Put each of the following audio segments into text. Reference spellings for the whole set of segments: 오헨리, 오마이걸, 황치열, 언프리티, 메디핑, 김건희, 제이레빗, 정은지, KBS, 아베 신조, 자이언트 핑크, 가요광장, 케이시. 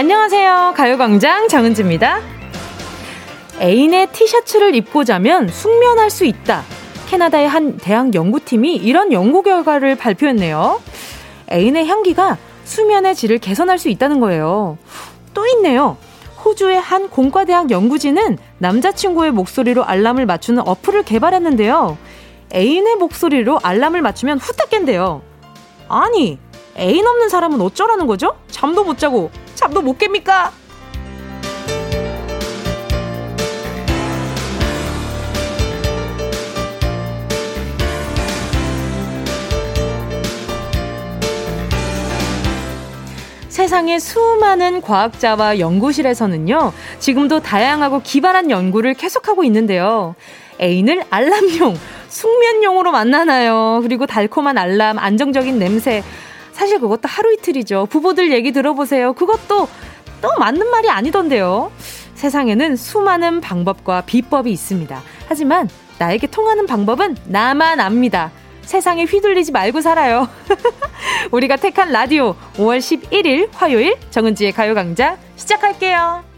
안녕하세요. 가요광장 정은지입니다. 애인의 티셔츠를 입고 자면 숙면할 수 있다. 캐나다의 한 대학 연구팀이 이런 연구 결과를 발표했네요. 애인의 향기가 수면의 질을 개선할 수 있다는 거예요. 또 있네요. 호주의 한 공과대학 연구진은 남자친구의 목소리로 알람을 맞추는 어플을 개발했는데요. 애인의 목소리로 알람을 맞추면 후딱 깬대요. 아니, 애인 없는 사람은 어쩌라는 거죠? 잠도 못 자고 잠도 못 깹니까? 세상의 수많은 과학자와 연구실에서는요, 지금도 다양하고 기발한 연구를 계속하고 있는데요. 애인을 알람용, 숙면용으로 만나나요? 그리고 달콤한 알람, 안정적인 냄새. 사실 그것도 하루 이틀이죠. 부부들 얘기 들어보세요. 그것도 또 맞는 말이 아니던데요. 세상에는 수많은 방법과 비법이 있습니다. 하지만 나에게 통하는 방법은 나만 압니다. 세상에 휘둘리지 말고 살아요. 우리가 택한 라디오 5월 11일 화요일 정은지의 가요광장 시작할게요.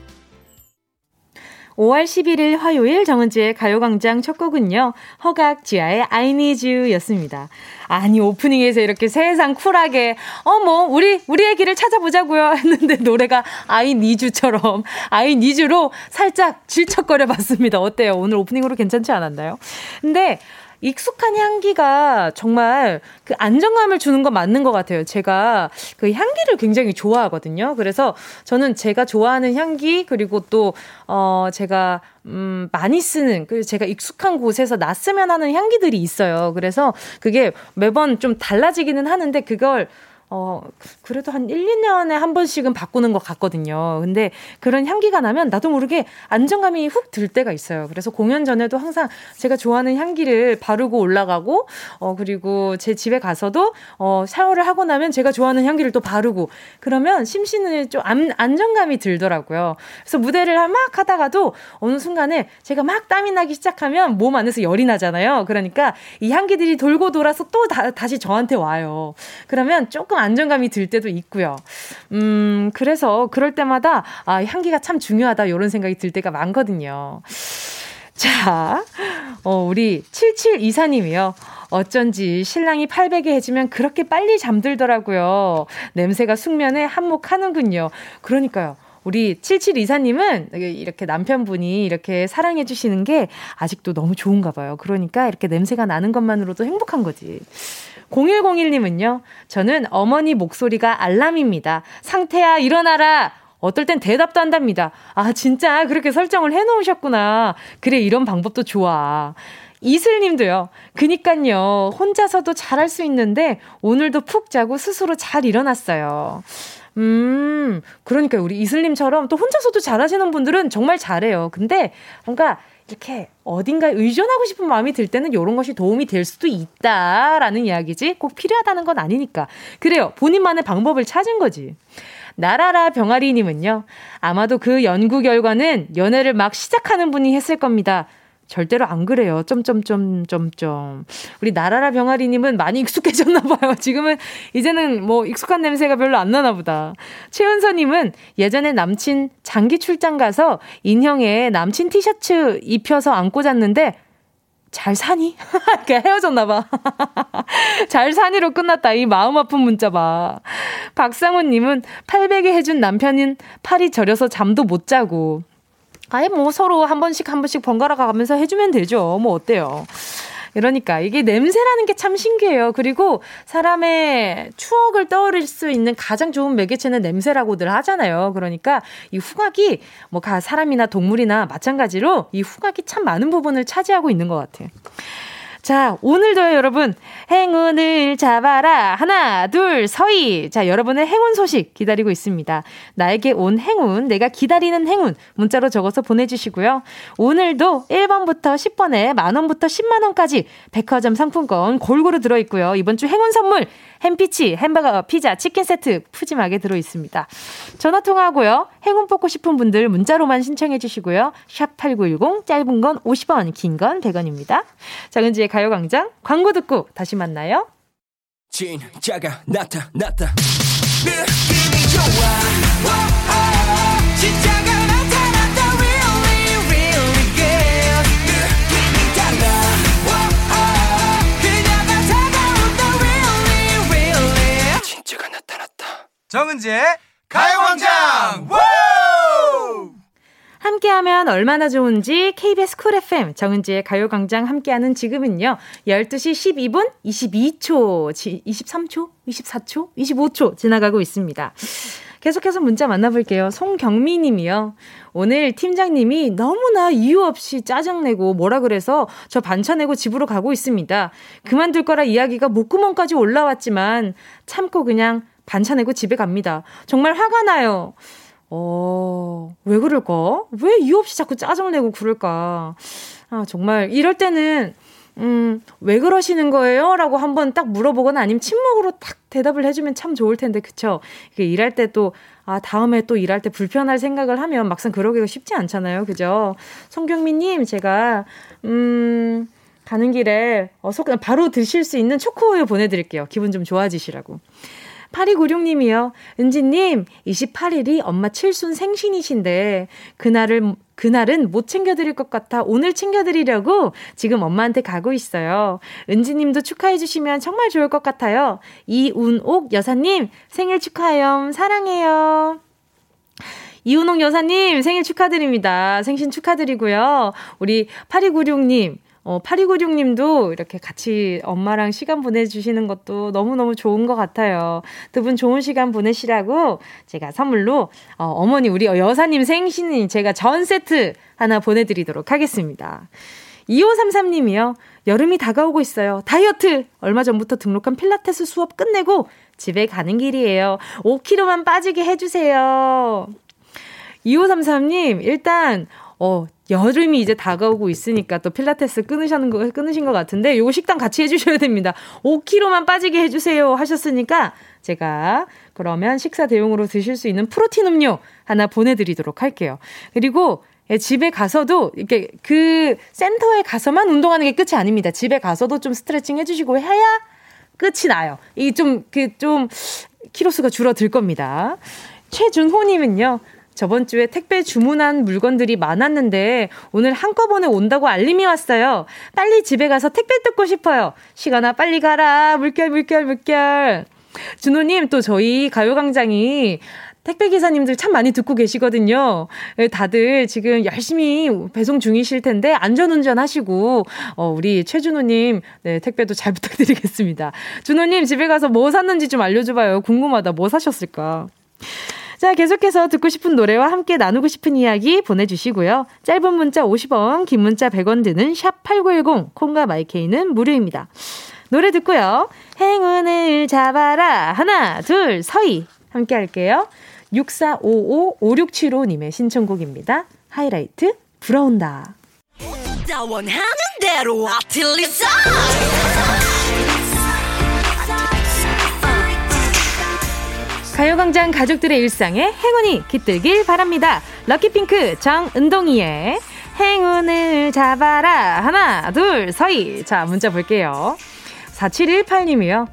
5월 11일 화요일 정은지의 가요광장 첫 곡은요, 허각지아의 I Need You였습니다. 아니, 오프닝에서 이렇게 세상 쿨하게 어머 우리의 길을 찾아보자고요 했는데 노래가 I Need You처럼 I Need You로 살짝 질척거려 봤습니다. 어때요? 오늘 오프닝으로 괜찮지 않았나요? 근데 익숙한 향기가 정말 그 안정감을 주는 건 맞는 것 같아요. 제가 그 향기를 굉장히 좋아하거든요. 그래서 저는 제가 좋아하는 향기, 그리고 또 제가 많이 쓰는, 그 제가 익숙한 곳에서 났으면 하는 향기들이 있어요. 그래서 그게 매번 좀 달라지기는 하는데 그걸 그래도 한 1, 2년에 한 번씩은 바꾸는 것 같거든요. 근데 그런 향기가 나면 나도 모르게 안정감이 훅 들 때가 있어요. 그래서 공연 전에도 항상 제가 좋아하는 향기를 바르고 올라가고, 그리고 제 집에 가서도, 샤워를 하고 나면 제가 좋아하는 향기를 또 바르고, 그러면 심신에 좀 안정감이 들더라고요. 그래서 무대를 막 하다가도 어느 순간에 제가 막 땀이 나기 시작하면 몸 안에서 열이 나잖아요. 그러니까 이 향기들이 돌고 돌아서 또 다시 저한테 와요. 그러면 조금 안정감이 들 때도 있고요. 그래서 그럴 때마다 아, 향기가 참 중요하다 이런 생각이 들 때가 많거든요. 자, 우리 7724님이요. 어쩐지 신랑이 팔베개 해주면 그렇게 빨리 잠들더라고요. 냄새가 숙면에 한몫하는군요. 그러니까요. 우리 7724님은 이렇게 남편분이 이렇게 사랑해 주시는 게 아직도 너무 좋은가 봐요. 그러니까 이렇게 냄새가 나는 것만으로도 행복한 거지. 0101님은요. 저는 어머니 목소리가 알람입니다. 상태야 일어나라. 어떨 땐 대답도 한답니다. 아, 진짜 그렇게 설정을 해놓으셨구나. 그래, 이런 방법도 좋아. 이슬님도요. 그니까요. 혼자서도 잘할 수 있는데 오늘도 푹 자고 스스로 잘 일어났어요. 그러니까 우리 이슬님처럼 또 혼자서도 잘하시는 분들은 정말 잘해요. 근데 뭔가 이렇게 어딘가에 의존하고 싶은 마음이 들 때는 이런 것이 도움이 될 수도 있다라는 이야기지 꼭 필요하다는 건 아니니까. 그래요. 본인만의 방법을 찾은 거지. 나라라 병아리님은요. 아마도 그 연구 결과는 연애를 막 시작하는 분이 했을 겁니다. 절대로 안 그래요. 점점점점점. 우리 나라라 병아리님은 많이 익숙해졌나 봐요. 지금은 이제는 뭐 익숙한 냄새가 별로 안 나나 보다. 최은서님은 예전에 남친 장기 출장 가서 인형에 남친 티셔츠 입혀서 안고 잤는데 잘 사니? 그냥 헤어졌나 봐. 잘 사니로 끝났다. 이 마음 아픈 문자 봐. 박상훈님은 팔베개 해준 남편인 팔이 저려서 잠도 못 자고. 아예 뭐 서로 한 번씩 번갈아 가면서 해주면 되죠. 뭐 어때요? 이러니까 이게 냄새라는 게 참 신기해요. 그리고 사람의 추억을 떠올릴 수 있는 가장 좋은 매개체는 냄새라고들 하잖아요. 그러니까 이 후각이 뭐 사람이나 동물이나 마찬가지로 이 후각이 참 많은 부분을 차지하고 있는 것 같아요. 자, 오늘도요, 여러분. 행운을 잡아라. 하나, 둘, 서희. 자, 여러분의 행운 소식 기다리고 있습니다. 나에게 온 행운, 내가 기다리는 행운. 문자로 적어서 보내주시고요. 오늘도 1번부터 10번에 만원부터 10만원까지 백화점 상품권 골고루 들어있고요. 이번 주 행운 선물, 햄피치, 햄버거, 피자, 치킨 세트 푸짐하게 들어있습니다. 전화 통화하고요. 행운 뽑고 싶은 분들 문자로만 신청해 주시고요. 샵8910, 짧은 건 50원, 긴 건 100원입니다. 정은지의 가요광장 광고 듣고 다시 만나요. 진짜가 나타났다. 느낌이 좋아. 정은지의 가요광장 함께하면 얼마나 좋은지 KBS 쿨 FM 정은지의 가요광장 함께하는 지금은요 12시 12분 22초 23초 24초 25초 지나가고 있습니다. 계속해서 문자 만나볼게요. 송경미 님이요. 오늘 팀장님이 너무나 이유 없이 짜증내고 뭐라 그래서 저 반차 내고 집으로 가고 있습니다. 그만둘 거라 이야기가 목구멍까지 올라왔지만 참고 그냥 반차 내고 집에 갑니다. 정말 화가 나요. 왜 그럴까? 왜 이유 없이 자꾸 짜증을 내고 그럴까? 아, 정말 이럴 때는 왜 그러시는 거예요? 라고 한번 딱 물어보거나 아니면 침묵으로 딱 대답을 해주면 참 좋을 텐데, 그쵸? 일할 때 또, 아, 다음에 또 일할 때 불편할 생각을 하면 막상 그러기가 쉽지 않잖아요, 그죠? 송경민님, 제가, 가는 길에, 바로 드실 수 있는 초코우유 보내드릴게요. 기분 좀 좋아지시라고. 8296님이요. 은지님, 28일이 엄마 칠순 생신이신데, 그날은 못 챙겨드릴 것 같아 오늘 챙겨드리려고 지금 엄마한테 가고 있어요. 은지님도 축하해주시면 정말 좋을 것 같아요. 이운옥 여사님, 생일 축하해요. 사랑해요. 이운옥 여사님, 생일 축하드립니다. 생신 축하드리고요. 우리 8296님, 8296님도 이렇게 같이 엄마랑 시간 보내주시는 것도 너무너무 좋은 것 같아요. 두 분 좋은 시간 보내시라고 제가 선물로 어머니 우리 여사님 생신 제가 전 세트 하나 보내드리도록 하겠습니다. 2533님이요. 여름이 다가오고 있어요. 다이어트! 얼마 전부터 등록한 필라테스 수업 끝내고 집에 가는 길이에요. 5kg만 빠지게 해주세요. 2533님 일단 여름이 이제 다가오고 있으니까 또 필라테스 끊으신 것 같은데 요거 식단 같이 해주셔야 됩니다. 5kg만 빠지게 해주세요 하셨으니까 제가 그러면 식사 대용으로 드실 수 있는 프로틴 음료 하나 보내드리도록 할게요. 그리고 집에 가서도 이렇게 그 센터에 가서만 운동하는 게 끝이 아닙니다. 집에 가서도 좀 스트레칭 해주시고 해야 끝이 나요. 이 좀 키로수가 줄어들 겁니다. 최준호님은요. 저번 주에 택배 주문한 물건들이 많았는데 오늘 한꺼번에 온다고 알림이 왔어요. 빨리 집에 가서 택배 뜯고 싶어요. 시간아 빨리 가라. 물결. 준호님 또 저희 가요광장이 택배기사님들 참 많이 듣고 계시거든요. 다들 지금 열심히 배송 중이실 텐데 안전운전 하시고 우리 최준호님 네, 택배도 잘 부탁드리겠습니다. 준호님 집에 가서 뭐 샀는지 좀 알려줘봐요. 궁금하다. 뭐 사셨을까? 자, 계속해서 듣고 싶은 노래와 함께 나누고 싶은 이야기 보내주시고요. 짧은 문자 50원, 긴 문자 100원 드는 샵8910, 콩과 마이케이는 무료입니다. 노래 듣고요. 행운을 잡아라. 하나, 둘, 서희. 함께 할게요. 6455-5675님의 신청곡입니다. 하이라이트, 불어온다. 나 원하는 대로 아틀리사! 가요광장 가족들의 일상에 행운이 깃들길 바랍니다. 럭키핑크 정은동이의 행운을 잡아라. 하나, 둘, 서희. 자, 문자 볼게요. 4718님이요.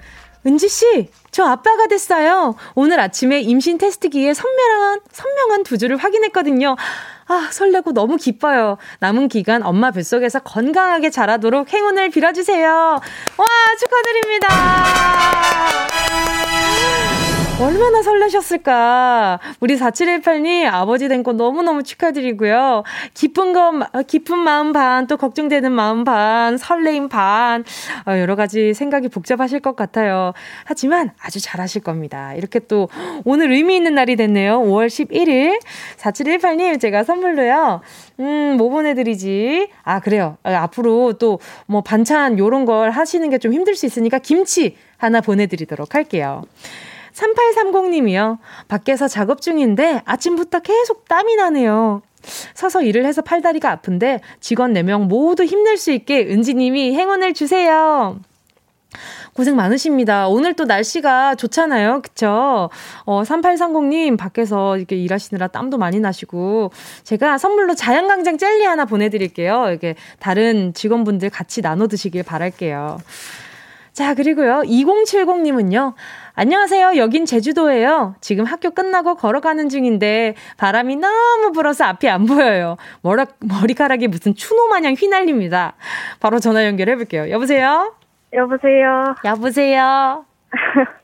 은지씨, 저 아빠가 됐어요. 오늘 아침에 임신 테스트기에 선명한 두 줄을 확인했거든요. 아, 설레고 너무 기뻐요. 남은 기간 엄마 뱃속에서 건강하게 자라도록 행운을 빌어주세요. 와, 축하드립니다. 얼마나 설레셨을까. 우리 4718님 아버지 된 거 너무너무 축하드리고요. 기쁜 마음 반, 또 걱정되는 마음 반, 설레임 반, 여러 가지 생각이 복잡하실 것 같아요. 하지만 아주 잘하실 겁니다. 이렇게 또 오늘 의미 있는 날이 됐네요. 5월 11일. 4718님 제가 선물로요. 뭐 보내드리지? 아, 그래요. 앞으로 또 뭐 반찬 요런 걸 하시는 게 좀 힘들 수 있으니까 김치 하나 보내드리도록 할게요. 3830님이요. 밖에서 작업 중인데 아침부터 계속 땀이 나네요. 서서 일을 해서 팔다리가 아픈데 직원 4명 모두 힘낼 수 있게 은지님이 행운을 주세요. 고생 많으십니다. 오늘 또 날씨가 좋잖아요. 그쵸? 3830님 밖에서 이렇게 일하시느라 땀도 많이 나시고 제가 선물로 자양강장 젤리 하나 보내드릴게요. 이게 다른 직원분들 같이 나눠 드시길 바랄게요. 자, 그리고요. 2070님은요. 안녕하세요. 여긴 제주도예요. 지금 학교 끝나고 걸어가는 중인데 바람이 너무 불어서 앞이 안 보여요. 머리카락이 무슨 추노 마냥 휘날립니다. 바로 전화 연결해볼게요. 여보세요? 여보세요?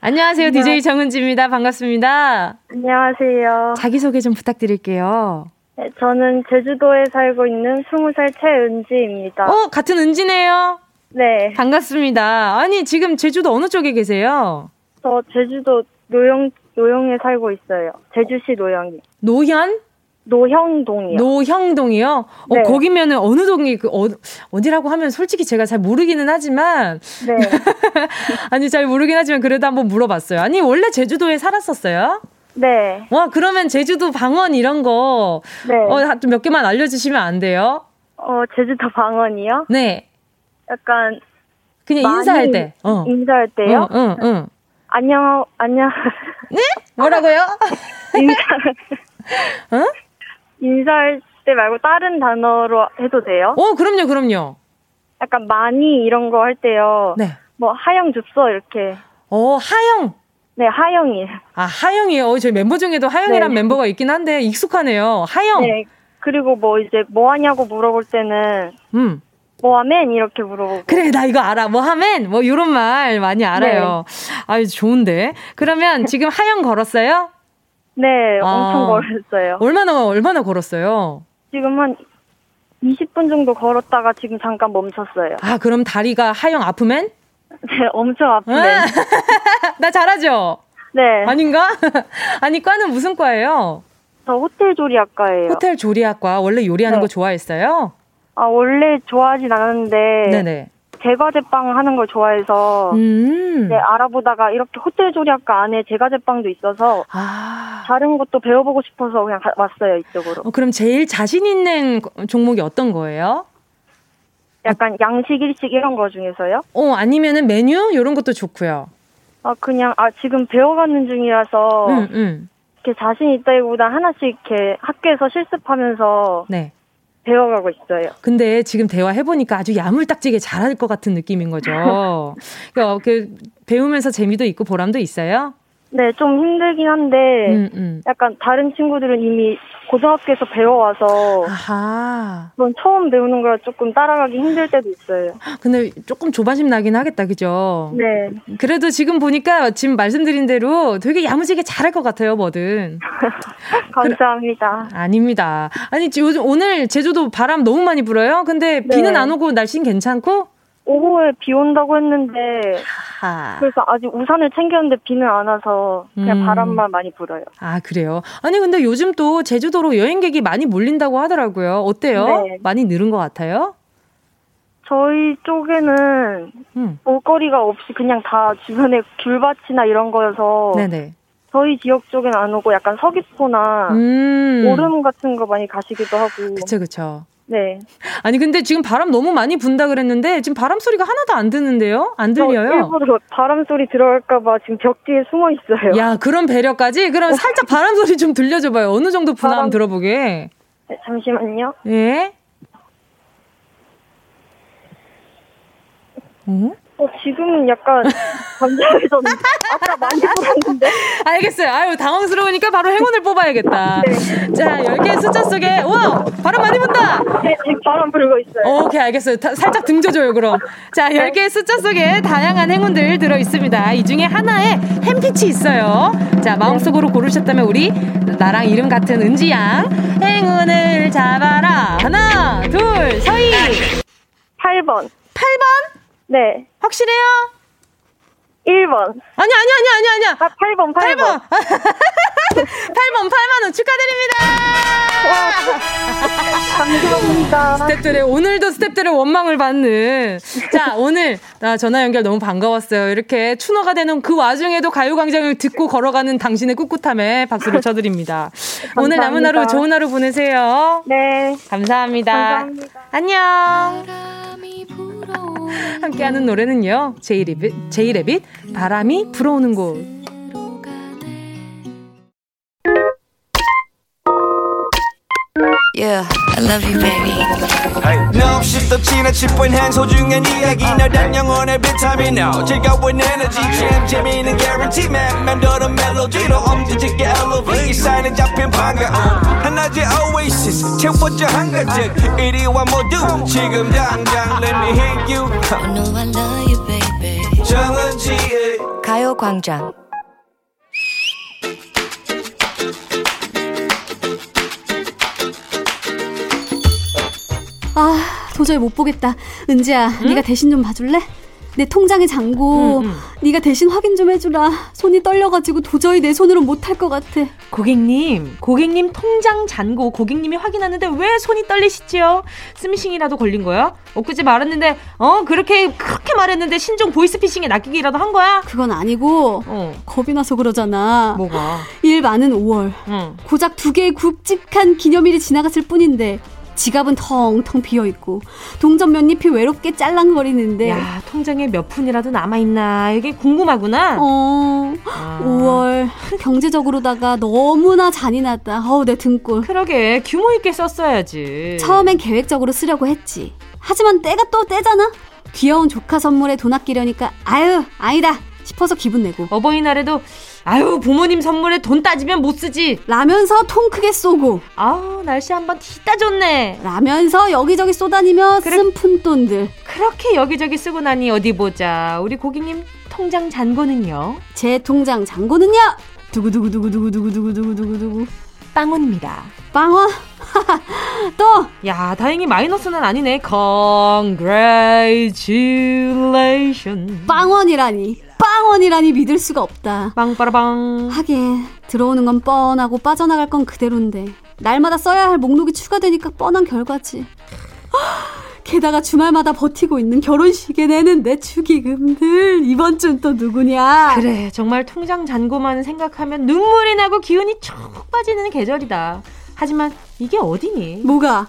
안녕하세요. DJ 정은지입니다. 반갑습니다. 안녕하세요. 자기소개 좀 부탁드릴게요. 네, 저는 제주도에 살고 있는 20살 최은지입니다. 같은 은지네요. 네. 반갑습니다. 아니, 지금 제주도 어느 쪽에 계세요? 저 제주도 노형에 살고 있어요. 제주시 노형이. 노현? 노형동이요. 노형동이요? 네. 거기면은 어느 동이, 어디라고 하면 솔직히 제가 잘 모르기는 하지만. 네. 아니, 잘 모르긴 하지만 그래도 한번 물어봤어요. 아니, 원래 제주도에 살았었어요? 네. 와, 그러면 제주도 방언 이런 거. 네. 좀 몇 개만 알려주시면 안 돼요? 제주도 방언이요? 네. 약간. 그냥 인사할 때. 인사할 때요? 응. 안녕. 네? 뭐라고요? 응? 인사할 때 말고 다른 단어로 해도 돼요? 그럼요. 약간 많이 이런 거 할 때요. 네. 뭐 하영 줍소 이렇게. 하영. 네, 하영이에요. 하영이요. 저희 멤버 중에도 하영이란 네. 멤버가 있긴 한데 익숙하네요. 하영. 네. 그리고 뭐 이제 뭐 하냐고 물어볼 때는 뭐하면 이렇게 물어보고. 그래, 나 이거 알아. 뭐하면 뭐 이런 말 많이 알아요. 네. 아유, 좋은데. 그러면 지금 하영 걸었어요? 네, 엄청 걸었어요. 얼마나 걸었어요? 지금 한 20분 정도 걸었다가 지금 잠깐 멈췄어요. 그럼 다리가 하영 아프면? 네, 엄청 아프네. 나 잘하죠? 네. 아닌가? 아니, 과는 무슨 과예요? 저 호텔 조리학과예요. 호텔 조리학과. 원래 요리하는 네. 거 좋아했어요? 원래 좋아하진 않았는데. 네네. 제과제빵 하는 걸 좋아해서 네, 알아보다가 이렇게 호텔 조리학과 안에 제과제빵도 있어서 다른 것도 배워보고 싶어서 그냥 왔어요, 이쪽으로. 그럼 제일 자신 있는 종목이 어떤 거예요? 약간 양식, 일식 이런 거 중에서요? 아니면은 메뉴 이런 것도 좋고요. 그냥 지금 배워가는 중이라서 이렇게 자신 있다기보다 하나씩 이렇게 학교에서 실습하면서 네. 배워가고 있어요. 근데 지금 대화해보니까 아주 야물딱지게 잘할 것 같은 느낌인 거죠. 배우면서 재미도 있고 보람도 있어요? 네, 좀 힘들긴 한데 약간 다른 친구들은 이미 고등학교에서 배워와서 넌 처음 배우는 거라 조금 따라가기 힘들 때도 있어요. 근데 조금 조바심 나긴 하겠다, 그죠? 네. 그래도 지금 보니까 지금 말씀드린 대로 되게 야무지게 잘할 것 같아요, 뭐든. 감사합니다. 아닙니다. 아니, 오늘 제주도 바람 너무 많이 불어요? 근데 네. 비는 안 오고 날씨는 괜찮고? 오후에 비 온다고 했는데 그래서 아직 우산을 챙겼는데 비는 안 와서 그냥 바람만 많이 불어요. 그래요? 아니, 근데 요즘 또 제주도로 여행객이 많이 몰린다고 하더라고요. 어때요? 네. 많이 늘은 것 같아요? 저희 쪽에는 볼거리가 없이 그냥 다 주변에 귤밭이나 이런 거여서 네네. 저희 지역 쪽엔 안 오고 약간 서귀포나 오름 같은 거 많이 가시기도 하고. 그쵸. 네. 아니, 근데 지금 바람 너무 많이 분다 그랬는데 지금 바람 소리가 하나도 안 드는데요? 안 들려요? 일부러 바람 소리 들어갈까봐 지금 벽 뒤에 숨어 있어요. 야, 그런 배려까지? 그럼 살짝 바람 소리 좀 들려줘봐요. 어느 정도 분함 들어보게. 네, 잠시만요. 예. 지금은 약간 감정이 좀 아까 많이 불었는데. 알겠어요. 아유, 당황스러우니까 바로 행운을 뽑아야겠다. 네. 자, 10개의 숫자 속에 우와, 바람 많이 분다. 네, 지금 바람 불고 있어요. 오케이, 알겠어요. 살짝 등져줘요, 그럼. 자, 10개의 숫자 속에 다양한 행운들 들어있습니다. 이 중에 하나에 햄빛이 있어요. 자, 마음속으로 고르셨다면 우리 나랑 이름 같은 은지양 행운을 잡아라. 하나, 둘, 서희. 8번. 8번? 네. 확실해요? 1번. 아니야. 8번. 8번, 8만원 축하드립니다! 감사합니다. 오늘도 스태프들의 원망을 받는. 자, 오늘, 전화 연결 너무 반가웠어요. 이렇게 추노가 되는 그 와중에도 가요광장을 듣고 걸어가는 당신의 꿋꿋함에 박수를 쳐드립니다. 오늘 남은 하루 좋은 하루 보내세요. 네. 감사합니다. 안녕. 함께하는 노래는요 제이레빗 바람이 불어오는 곳. Yeah, I love you, baby. No, she's the china chip when hands hold you and you again. No, that young on every time you know. Check out with energy, champ, Jimmy, and guarantee, man. Man, do the melody, no, just get elevated. Sign and jump in, panga. 하나의 oasis, 채워져 한 가득. 이리 와 모두 지금 당장 let me hit you. I know I love you, baby. 정은지의 가요 가요광장 아 도저히 못 보겠다. 은지야 응? 네가 대신 좀 봐줄래? 내 통장의 잔고 네가 대신 확인 좀 해주라. 손이 떨려가지고 도저히 내 손으로 못할 것 같아. 고객님 통장 잔고 고객님이 확인하는데 왜 손이 떨리시지요? 스미싱이라도 걸린 거야? 엊그제 말했는데 그렇게 말했는데 신종 보이스피싱에 낚이기라도 한 거야? 그건 아니고 겁이 나서 그러잖아. 뭐가? 일 많은 5월 고작 두 개의 굵직한 기념일이 지나갔을 뿐인데 지갑은 텅텅 비어있고 동전 몇 잎이 외롭게 짤랑거리는데 야 통장에 몇 푼이라도 남아있나 이게 궁금하구나. 5월 경제적으로다가 너무나 잔인하다. 내 등골. 그러게 규모 있게 썼어야지. 처음엔 계획적으로 쓰려고 했지. 하지만 때가 또 때잖아. 귀여운 조카 선물에 돈 아끼려니까 아니다 싶어서 기분 내고 어버이날에도 부모님 선물에 돈 따지면 못 쓰지 라면서 통 크게 쏘고 날씨 한번 뒤따줬네 라면서 여기저기 쏘다니며 쓴 푼돈들 그렇게 여기저기 쓰고 나니 어디 보자. 우리 고객님 통장 잔고는요? 제 통장 잔고는요? 두구두구두구두구두구두구두구 빵원입니다. 빵원? 또? 야 다행히 마이너스는 아니네. Congratulations 빵원이라니 믿을 수가 없다. 빵빠라빵. 하긴 들어오는 건 뻔하고 빠져나갈 건 그대로인데 날마다 써야 할 목록이 추가되니까 뻔한 결과지. 게다가 주말마다 버티고 있는 결혼식에 내는 내 축의금들 이번 주는 또 누구냐. 그래 정말 통장 잔고만 생각하면 눈물이 나고 기운이 쭉 빠지는 계절이다. 하지만 이게 어디니? 뭐가?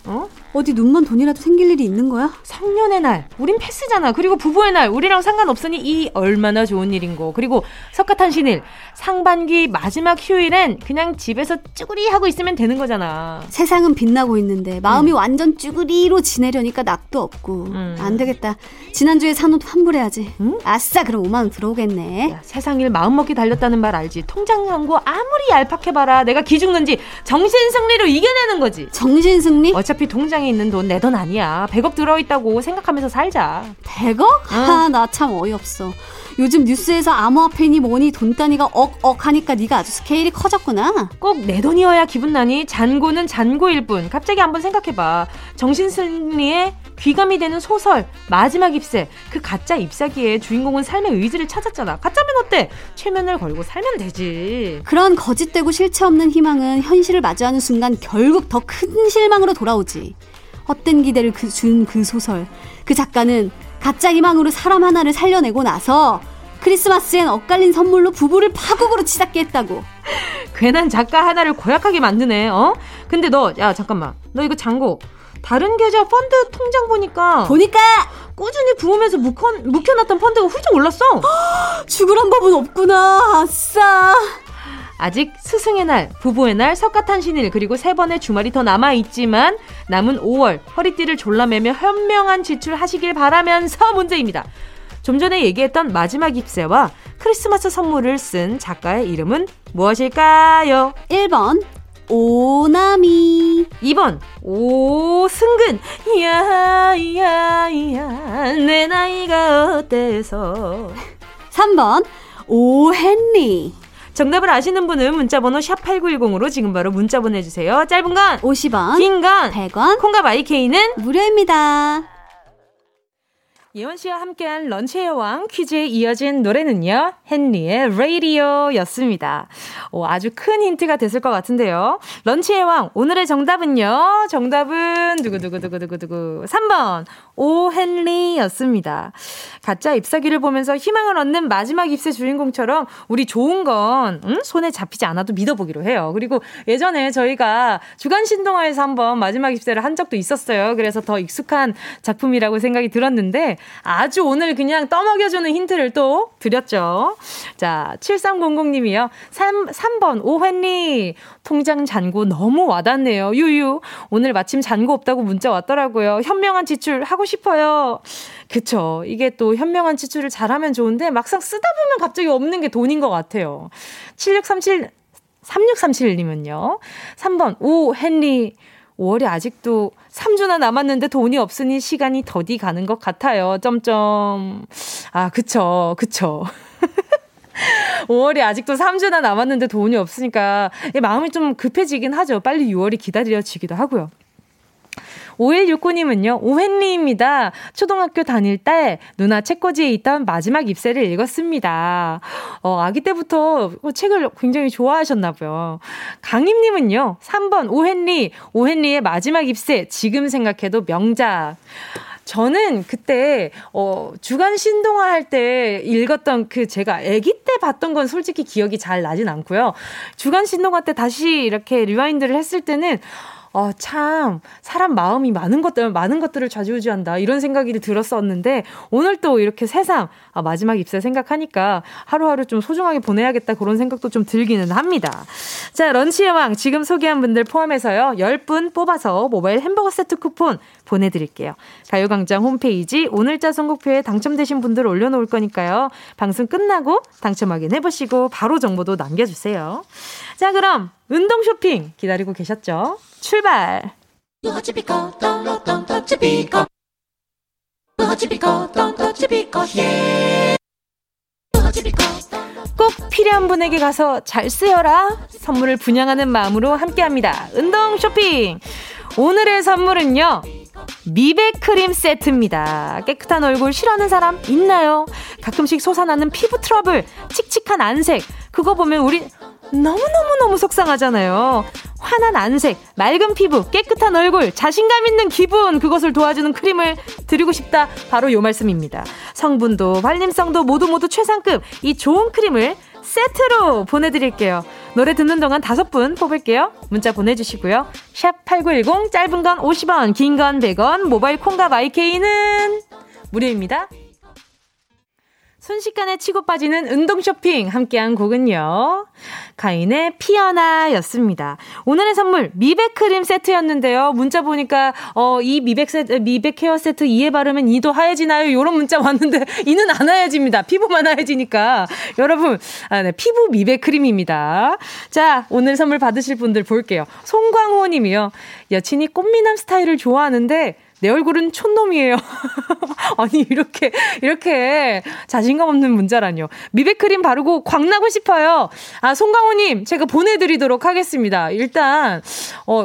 어디 눈먼 돈이라도 생길 일이 있는 거야? 성년의 날 우린 패스잖아. 그리고 부부의 날 우리랑 상관없으니 이 얼마나 좋은 일인고. 그리고 석가탄신일 상반기 마지막 휴일엔 그냥 집에서 쭈구리 하고 있으면 되는 거잖아. 세상은 빛나고 있는데 마음이 완전 쭈구리로 지내려니까 낙도 없고 안 되겠다. 지난주에 산 옷 환불해야지. 아싸 그럼 5만원 들어오겠네. 야, 세상 일 마음먹기 달렸다는 말 알지. 통장 잔고 아무리 얄팍해봐라 내가 기죽는지 정신승리로 이겨내는 거지. 정신승리? 어차피 통장에 있는 돈 내 돈 아니야. 100억 들어있다고 생각하면서 살자. 100억? 나 참 어이없어. 요즘 뉴스에서 암호화폐니 뭐니 돈 따니가 억억 하니까 네가 아주 스케일이 커졌구나. 꼭 내 돈이어야 기분 나니? 잔고는 잔고일 뿐. 갑자기 한번 생각해봐. 정신승리에 귀감이 되는 소설 마지막 잎새. 그 가짜 잎사귀에 주인공은 삶의 의지를 찾았잖아. 가짜면 어때? 최면을 걸고 살면 되지. 그런 거짓되고 실체 없는 희망은 현실을 마주하는 순간 결국 더 큰 실망으로 돌아오지. 헛된 기대를 준 그 소설. 그 작가는 가짜 희망으로 사람 하나를 살려내고 나서 크리스마스엔 엇갈린 선물로 부부를 파국으로 치닫게 했다고. 괜한 작가 하나를 고약하게 만드네. 근데 너 야 잠깐만 너 이거 잔고 다른 계좌 펀드 통장 보니까 꾸준히 부으면서 묵혀놨던 펀드가 훌쩍 올랐어. 죽으란 법은 없구나. 아싸. 아직 스승의 날, 부부의 날, 석가탄신일 그리고 세 번의 주말이 더 남아있지만 남은 5월 허리띠를 졸라매며 현명한 지출하시길 바라면서 문제입니다. 좀 전에 얘기했던 마지막 잎새와 크리스마스 선물을 쓴 작가의 이름은 무엇일까요? 1번 오나미, 2번 오승근. 이야 내 나이가 어때서. 3번 오헨리. 정답을 아시는 분은 문자번호 샵8910으로 지금 바로 문자 보내주세요. 짧은 건 50원, 긴 건 100원, 콩과 마이케이는 무료입니다. 예원 씨와 함께한 런치의 여왕 퀴즈에 이어진 노래는요. 헨리의 라디오였습니다. 아주 큰 힌트가 됐을 것 같은데요. 런치의 왕 오늘의 정답은요. 정답은 두구두구두구두구 3번 오 헨리였습니다. 가짜 잎사귀를 보면서 희망을 얻는 마지막 잎새 주인공처럼 우리 좋은 건 손에 잡히지 않아도 믿어보기로 해요. 그리고 예전에 저희가 주간 신동화에서 한번 마지막 잎새를 한 적도 있었어요. 그래서 더 익숙한 작품이라고 생각이 들었는데 아주 오늘 그냥 떠먹여주는 힌트를 또 드렸죠. 자, 7300님이요. 3번 오헨리 통장 잔고 너무 와닿네요. 유유 오늘 마침 잔고 없다고 문자 왔더라고요. 현명한 지출 하고 싶어요. 그쵸. 이게 또 현명한 지출을 잘하면 좋은데 막상 쓰다 보면 갑자기 없는 게 돈인 것 같아요. 3637님은요. 3번 오헨리 5월이 아직도 3주나 남았는데 돈이 없으니 시간이 더디 가는 것 같아요. 점점. 아 그쵸. 5월이 아직도 3주나 남았는데 돈이 없으니까 마음이 좀 급해지긴 하죠. 빨리 6월이 기다려지기도 하고요. 5169님은요. 오헨리입니다. 초등학교 다닐 때 누나 책꽂이에 있던 마지막 잎새를 읽었습니다. 아기 때부터 책을 굉장히 좋아하셨나 봐요. 강임님은요. 3번 오헨리. 오헨리의 마지막 잎새. 지금 생각해도 명작. 저는 그때 주간 신동화 할 때 읽었던 그 제가 아기 때 봤던 건 솔직히 기억이 잘 나진 않고요. 주간 신동화 때 다시 이렇게 리와인드를 했을 때는 참 사람 마음이 많은 것들을 좌지우지한다 이런 생각이 들었었는데 오늘 또 이렇게 새삼 마지막 잎새 생각하니까 하루하루 좀 소중하게 보내야겠다 그런 생각도 좀 들기는 합니다. 자, 런치의 왕 지금 소개한 분들 포함해서요 10분 뽑아서 모바일 햄버거 세트 쿠폰 보내드릴게요. 가요광장 홈페이지 오늘자 선곡표에 당첨되신 분들 올려놓을 거니까요. 방송 끝나고 당첨 확인해보시고 바로 정보도 남겨주세요. 자, 그럼 운동 쇼핑 기다리고 계셨죠? 출발! 꼭 필요한 분에게 가서 잘 쓰여라! 선물을 분양하는 마음으로 함께합니다. 운동 쇼핑! 오늘의 선물은요. 미백 크림 세트입니다. 깨끗한 얼굴 싫어하는 사람 있나요? 가끔씩 솟아나는 피부 트러블, 칙칙한 안색. 그거 보면 우리 너무너무너무 속상하잖아요. 환한 안색, 맑은 피부, 깨끗한 얼굴, 자신감 있는 기분, 그것을 도와주는 크림을 드리고 싶다. 바로 요 말씀입니다. 성분도 발림성도 모두 최상급 이 좋은 크림을 세트로 보내드릴게요. 노래 듣는 동안 5분 뽑을게요. 문자 보내주시고요. 샵 8910 짧은 건 50원, 긴 건 100원, 모바일 콩과 마이케이는 무료입니다. 순식간에 치고 빠지는 운동 쇼핑 함께한 곡은요. 가인의 피어나였습니다. 오늘의 선물 미백 크림 세트였는데요. 문자 보니까 이 미백 헤어 세트 이에 바르면 이도 하얘지나요? 이런 문자 왔는데 이는 안 하얘집니다. 피부만 하얘지니까. 여러분 피부 미백 크림입니다. 자, 오늘 선물 받으실 분들 볼게요. 송광호 님이요. 여친이 꽃미남 스타일을 좋아하는데 내 얼굴은 촌놈이에요. 아니 이렇게 자신감 없는 문자라뇨. 미백크림 바르고 광나고 싶어요. 송강호님 제가 보내드리도록 하겠습니다. 일단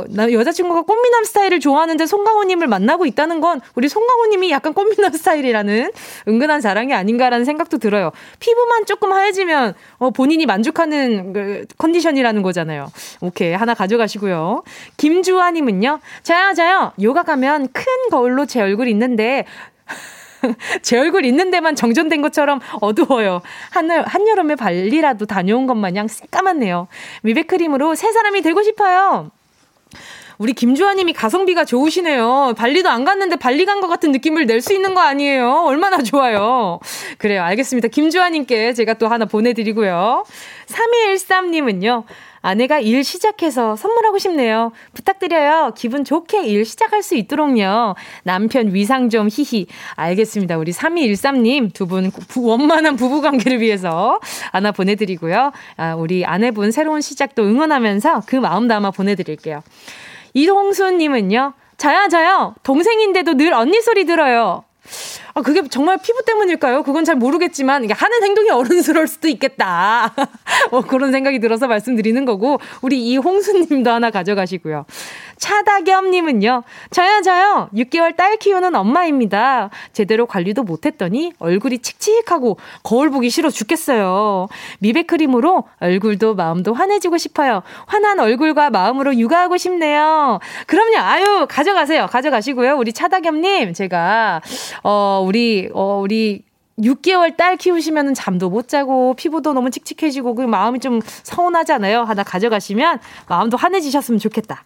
나 여자친구가 꽃미남 스타일을 좋아하는데 송강호님을 만나고 있다는 건 우리 송강호님이 약간 꽃미남 스타일이라는 은근한 자랑이 아닌가라는 생각도 들어요. 피부만 조금 하얘지면 본인이 만족하는 그 컨디션이라는 거잖아요. 오케이 하나 가져가시고요. 김주아님은요. 자요 요가 가면 큰 거울로 제 얼굴 있는데 제 얼굴 있는 데만 정전된 것처럼 어두워요. 한여름에 발리라도 다녀온 것 마냥 새까맣네요. 미백크림으로 새 사람이 되고 싶어요. 우리 김주아님이 가성비가 좋으시네요. 발리도 안 갔는데 발리 간 것 같은 느낌을 낼 수 있는 거 아니에요. 얼마나 좋아요. 그래요, 알겠습니다. 김주아님께 제가 또 하나 보내드리고요. 3213님은요. 아내가 일 시작해서 선물하고 싶네요. 부탁드려요. 기분 좋게 일 시작할 수 있도록요. 남편 위상 좀 히히. 알겠습니다. 우리 3213님 두 분 원만한 부부관계를 위해서 하나 보내드리고요. 우리 아내분 새로운 시작도 응원하면서 그 마음 담아 보내드릴게요. 이홍수님은요. 자요. 동생인데도 늘 언니 소리 들어요. 그게 정말 피부 때문일까요? 그건 잘 모르겠지만 이게 하는 행동이 어른스러울 수도 있겠다. 그런 생각이 들어서 말씀드리는 거고 우리 이홍수님도 하나 가져가시고요. 차다겸님은요. 저요 6개월 딸 키우는 엄마입니다. 제대로 관리도 못했더니 얼굴이 칙칙하고 거울 보기 싫어 죽겠어요. 미백크림으로 얼굴도 마음도 환해지고 싶어요. 환한 얼굴과 마음으로 육아하고 싶네요. 그럼요. 가져가시고요. 우리 차다겸님 제가 우리 6개월 딸 키우시면 잠도 못 자고 피부도 너무 칙칙해지고 그 마음이 좀 서운하잖아요. 하나 가져가시면 마음도 환해지셨으면 좋겠다.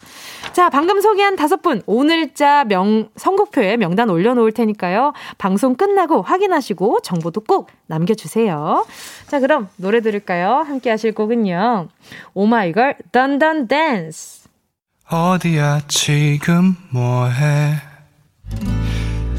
자, 방금 소개한 5분 오늘자 선곡표에 명단 올려놓을 테니까요. 방송 끝나고 확인하시고 정보도 꼭 남겨주세요. 자, 그럼 노래 들을까요? 함께 하실 곡은요. 오마이걸 던던 댄스. 어디야 지금 뭐해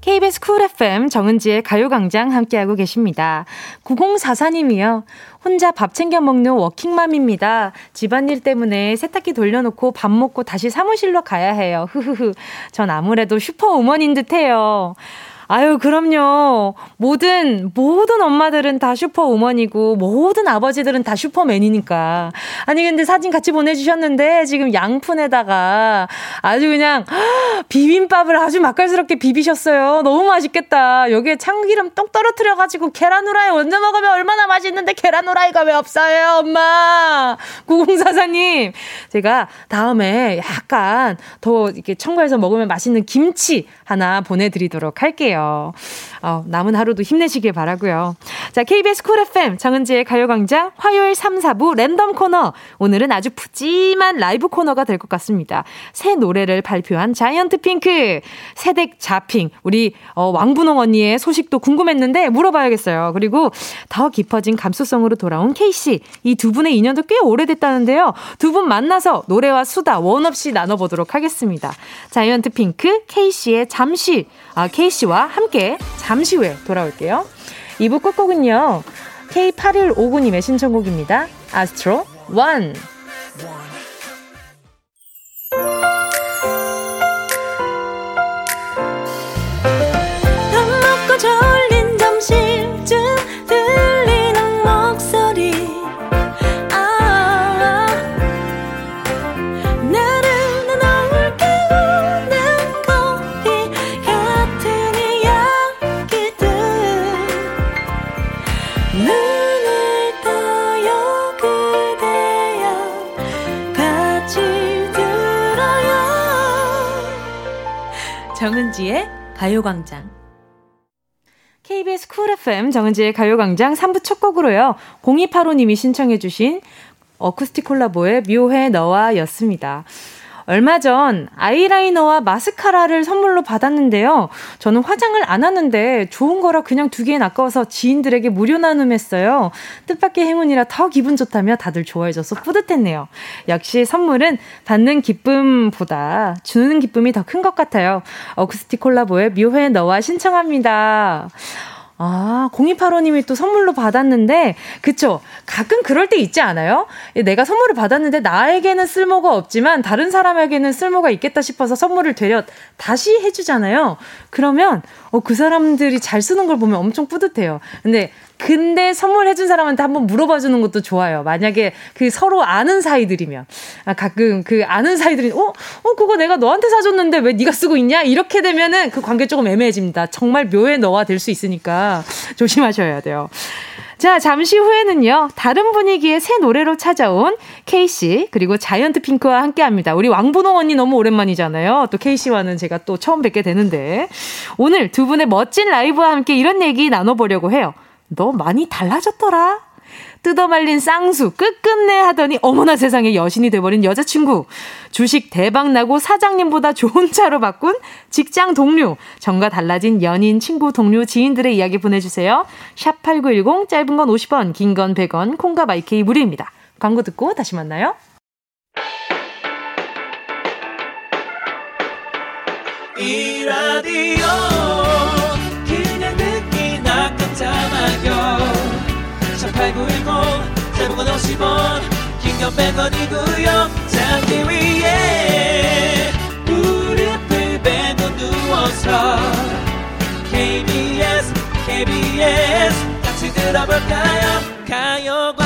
KBS 쿨 FM 정은지의 가요광장 함께하고 계십니다. 9044님이요. 혼자 밥 챙겨 먹는 워킹맘입니다. 집안일 때문에 세탁기 돌려놓고 밥 먹고 다시 사무실로 가야 해요. 흐흐흐. 전 아무래도 슈퍼우먼인 듯해요. 아유, 그럼요. 모든 엄마들은 다 슈퍼우먼이고 모든 아버지들은 다 슈퍼맨이니까. 아니, 근데 사진 같이 보내주셨는데 지금 양푼에다가 아주 그냥 비빔밥을 아주 맛깔스럽게 비비셨어요. 너무 맛있겠다. 여기에 참기름 똥 떨어뜨려가지고 계란후라이 얹어 먹으면 얼마나 맛있는데 계란후라이가 왜 없어요, 엄마? 9044님, 제가 다음에 약간 더 이렇게 첨가해서 먹으면 맛있는 김치 하나 보내드리도록 할게요. 남은 하루도 힘내시길 바라고요. 자, KBS 쿨 FM 정은지의 가요광장 화요일 3, 4부 랜덤 코너. 오늘은 아주 푸짐한 라이브 코너가 될 것 같습니다. 새 노래를 발표한 자이언트 핑크, 새댁 자핑, 우리 왕분홍 언니의 소식도 궁금했는데 물어봐야겠어요. 그리고 더 깊어진 감수성으로 돌아온 케이시, 이 두 분의 인연도 꽤 오래됐다는데요. 두 분 만나서 노래와 수다 원 없이 나눠보도록 하겠습니다. 자이언트 핑크, 케이시의 케이시와 함께 잠시 후에 돌아올게요. 2부 끝곡은요, K8159님의 신청곡입니다. 아스트로 1. 정은지의 가요광장. KBS 쿨 FM 정은지의 가요광장 3부 첫 곡으로요, 0285님이 신청해 주신 어쿠스틱 콜라보의 묘해 너와였습니다. 얼마 전 아이라이너와 마스카라를 선물로 받았는데요. 저는 화장을 안 하는데 좋은 거라 그냥 두 개는 아까워서 지인들에게 무료 나눔했어요. 뜻밖의 행운이라 더 기분 좋다며 다들 좋아해줘서 뿌듯했네요. 역시 선물은 받는 기쁨보다 주는 기쁨이 더 큰 것 같아요. 어쿠스틱 콜라보의 묘해 너와 신청합니다. 아, 0285님이 또 선물로 받았는데, 그쵸? 가끔 그럴 때 있지 않아요? 내가 선물을 받았는데 나에게는 쓸모가 없지만 다른 사람에게는 쓸모가 있겠다 싶어서 선물을 되려 다시 해주잖아요. 그러면 그 사람들이 잘 쓰는 걸 보면 엄청 뿌듯해요. 근데 선물해준 사람한테 한번 물어봐주는 것도 좋아요. 만약에 그 서로 아는 사이들이면. 가끔 그 아는 사이들이 그거 내가 너한테 사줬는데 왜 네가 쓰고 있냐? 이렇게 되면은 그 관계 조금 애매해집니다. 정말 묘해 너와 될 수 있으니까 조심하셔야 돼요. 자, 잠시 후에는요, 다른 분위기의 새 노래로 찾아온 케이시, 그리고 자이언트 핑크와 함께 합니다. 우리 왕분홍 언니 너무 오랜만이잖아요. 또 케이시와는 제가 또 처음 뵙게 되는데, 오늘 두 분의 멋진 라이브와 함께 이런 얘기 나눠보려고 해요. 너 많이 달라졌더라. 뜯어말린 쌍수 끝끝내 하더니 어머나 세상에 여신이 돼버린 여자친구, 주식 대박나고 사장님보다 좋은 차로 바꾼 직장 동료, 전과 달라진 연인, 친구, 동료, 지인들의 이야기 보내주세요. 샵8910, 짧은 건 50원, 긴 건 100원, 콩과 마이케이 무료입니다. 광고 듣고 다시 만나요. 이 라디오 그냥 듣기나 깜짝아요. 8910, 대부분 50원, 긴겸 100원이고요. 잔디 위에 무릎을 베고 누워서 KBS 같이 들어볼까요? 가요광장.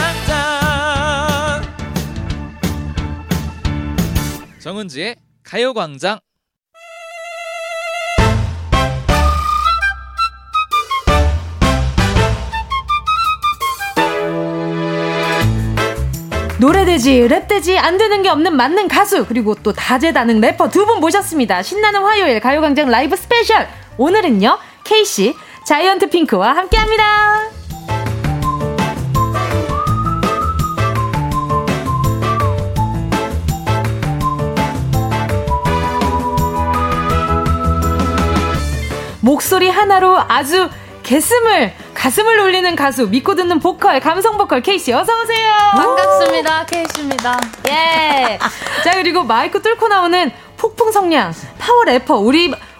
정은지의 가요광장. 노래되지 랩되지 안 되는 게 없는 만능 가수, 그리고 또 다재다능 래퍼 두 분 모셨습니다. 신나는 화요일 가요광장 라이브 스페셜. 오늘은요, 케이시, 자이언트 핑크와 함께합니다. 목소리 하나로 아주 개슴을 가슴을 울리는 가수, 믿고 듣는 보컬, 감성 보컬 케이시 어서오세요. 반갑습니다. 케이시입니다. 예. 자, 그리고 마이크 뚫고 나오는 폭풍 성량, 파워 래퍼,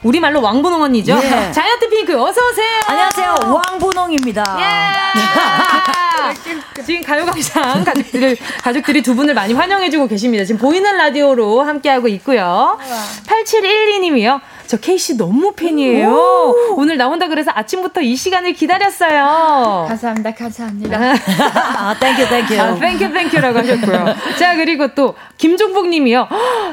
우리말로 왕분홍언니죠. 예. 자이언트 핑크 어서오세요. 안녕하세요. 왕분홍입니다. 예. 지금 가요광장 가족들이 두 분을 많이 환영해주고 계십니다. 지금 보이는 라디오로 함께하고 있고요. 8712님이요. 저 케이시 너무 팬이에요. 오늘 나온다 그래서 아침부터 이 시간을 기다렸어요. 감사합니다. 감사합니다. 땡큐 땡큐. 땡큐 땡큐라고 하셨고요. 자, 그리고 또 김종복 님이요.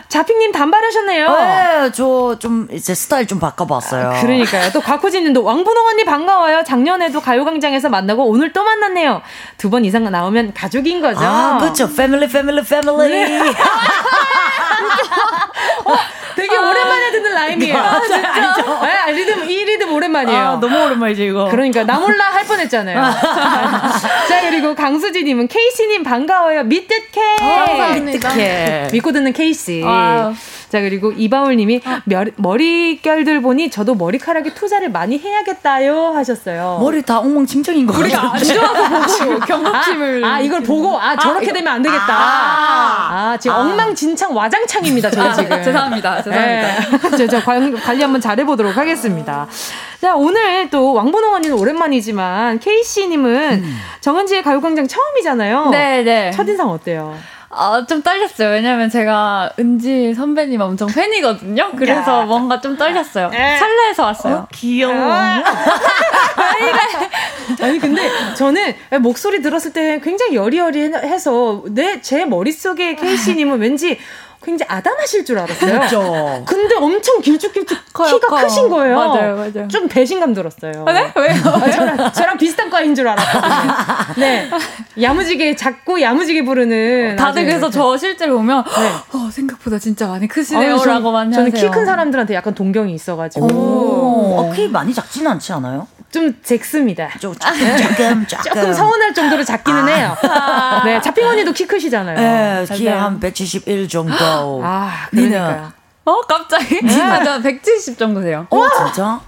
자핑님 단발하셨네요. 네, 저 좀 이제 스타일 좀 바꿔봤어요. 아, 그러니까요. 또 곽호진 님도 왕분홍 언니 반가워요. 작년에도 가요광장에서 만나고 오늘 또 만났네요. 두 번 이상 나오면 가족인 거죠. 아, 그렇죠. 패밀리. 되게 오랜만에 듣는 라임이에요. 아, 진짜? 아, 이 리듬 오랜만이에요. 아, 너무 오랜만이지, 이거. 그러니까, 나 몰라 할 뻔 했잖아요. 자, 그리고 강수지님은 케이시님 반가워요. 믿듯케. 믿듯케. 믿고 듣는 케이시. 아. 자, 그리고 이바울님이 머릿결들 보니 저도 머리카락에 투자를 많이 해야겠다요 하셨어요. 머리 다 엉망진창인 거 같아요. 우리가 안 좋아서 보고 경각심을. 아, 이걸 보고, 아, 저렇게 되면 안 되겠다. 지금 엉망진창 와장창입니다, 저는 지금. 죄송합니다. 네. 저 관리 한번 잘해보도록 하겠습니다. 자, 오늘 또 왕분홍 언니는 오랜만이지만 케이씨님은 정은지의 가요광장 처음이잖아요. 네네. 첫인상 어때요? 아, 좀 떨렸어요. 왜냐면 제가 은지 선배님 엄청 팬이거든요. 그래서 야. 뭔가 좀 떨렸어요. 설레서 왔어요. 귀여워. 아니, 근데 저는 목소리 들었을 때 굉장히 여리여리해서 제 머릿속에 케이씨님은 왠지 굉장히 아담하실 줄 알았어요. 그렇죠. 근데 엄청 길쭉길쭉 키가 크신 거예요. 맞아요. 좀 배신감 들었어요. 아, 네? 왜요? 저랑 비슷한 과인 줄 알았거든요. 네. 야무지게 작고 야무지게 부르는. 다들 그래서 저 실제로 보면 네. 생각보다 진짜 많이 크시네요. 라고 많이 하세요. 저는 키 큰 사람들한테 약간 동경이 있어가지고. 키 많이 작지는 않지 않아요? 좀 작습니다. 조금 서운할 정도로 작기는 해요. 네, 자핑 언니도 키 크시잖아요. 네, 키 한 171 정도. 아, 그러니까. 갑자기? 맞아, 170 정도세요. 진짜?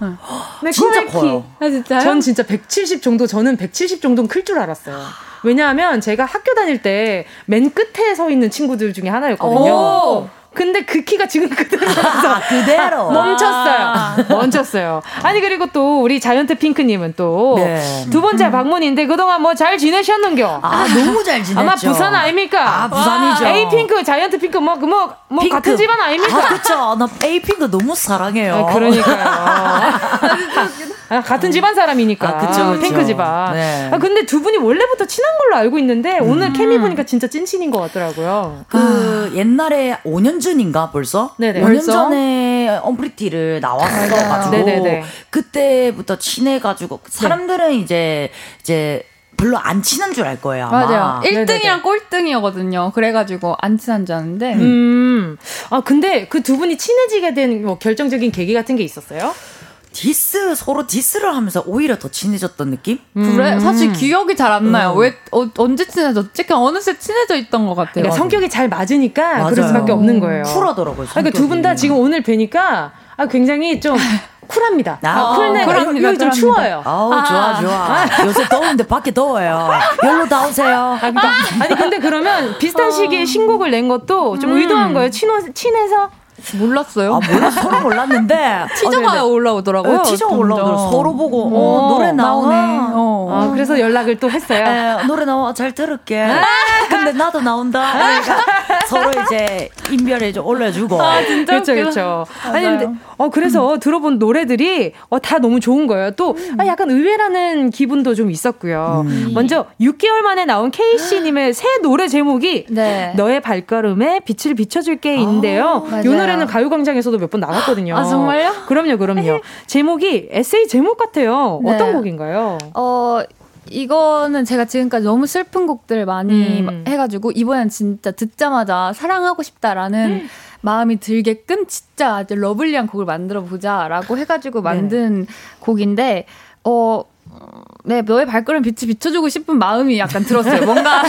네, 진짜 커요. 아, 진짜요? 전 진짜 170 정도, 저는 170 정도는 클 줄 알았어요. 왜냐하면 제가 학교 다닐 때 맨 끝에 서 있는 친구들 중에 하나였거든요. 근데 그 키가 지금 그대로 멈췄어요. 아니, 그리고 또 우리 자이언트 핑크님은 또 두 번째 방문인데 그동안 뭐 잘 지내셨는겨? 너무 잘 지냈죠. 아마 부산 아닙니까? 부산이죠. A 핑크, 자이언트 핑크 뭐 같은 집안 아닙니까? 그렇죠. 나 A 핑크 너무 사랑해요. 그러니까요. 같은 집안 사람이니까. 그쵸. 핑크 집안. 네. 근데 두 분이 원래부터 친한 걸로 알고 있는데 오늘 케미 보니까 진짜 찐친인 것 같더라고요. 옛날에 5년 전인가 벌써? 네네. 5년 전에 언프리티를 나왔어가지고 그때부터 친해가지고 사람들은 이제 별로 안 친한 줄 알 거예요, 아마. 맞아요. 1등이랑 꼴등이었거든요. 그래가지고 안 친한 줄 아는데. 아, 근데 그 두 분이 친해지게 된 뭐 결정적인 계기 같은 게 있었어요? 서로 디스를 하면서 오히려 더 친해졌던 느낌? 그래? 사실 기억이 잘 안 나요. 왜, 언제 친해졌지? 그냥 어느새 친해져 있던 것 같아요. 그러니까 성격이 잘 맞으니까 맞아요. 그럴 수밖에 없는 거예요. 쿨하더라고요. 그러니까 두 분 다 지금 오늘 뵈니까 굉장히 좀 쿨합니다. 쿨합니다. 여기 좀 추워요. 좋아. 요새 더운데 밖에 더워요. 여기로 나오세요. 아니, 근데 그러면 비슷한 시기에 신곡을 낸 것도 좀 의도한 거예요. 친해서? 몰랐어요. 서로 몰랐는데 티저가 올라오더라고요. 티저가 올라오더라고요. 서로 보고 노래 나오네. 그래서 연락을 또 했어요. 노래 나와, 잘 들을게. 근데 나도 나온다. 그러니까 서로 이제 인별에 좀 올려주고. 그렇죠. 아니 근데 그래서 들어본 노래들이 다 너무 좋은 거예요. 또 약간 의외라는 기분도 좀 있었고요. 먼저 6개월 만에 나온 케이시 님의 새 노래 제목이 너의 발걸음에 빛을 비춰줄게인데요. 올해는 가요광장에서도 몇 번 나갔거든요. 아, 정말요? 그럼요. 제목이 에세이 제목 같아요. 어떤 곡인가요? 이거는 제가 지금까지 너무 슬픈 곡들 많이 해가지고 이번엔 진짜 듣자마자 사랑하고 싶다라는 마음이 들게끔 진짜 아주 러블리한 곡을 만들어보자라고 해가지고 만든 곡인데 너의 발걸음 빛을 비춰주고 싶은 마음이 약간 들었어요. 뭔가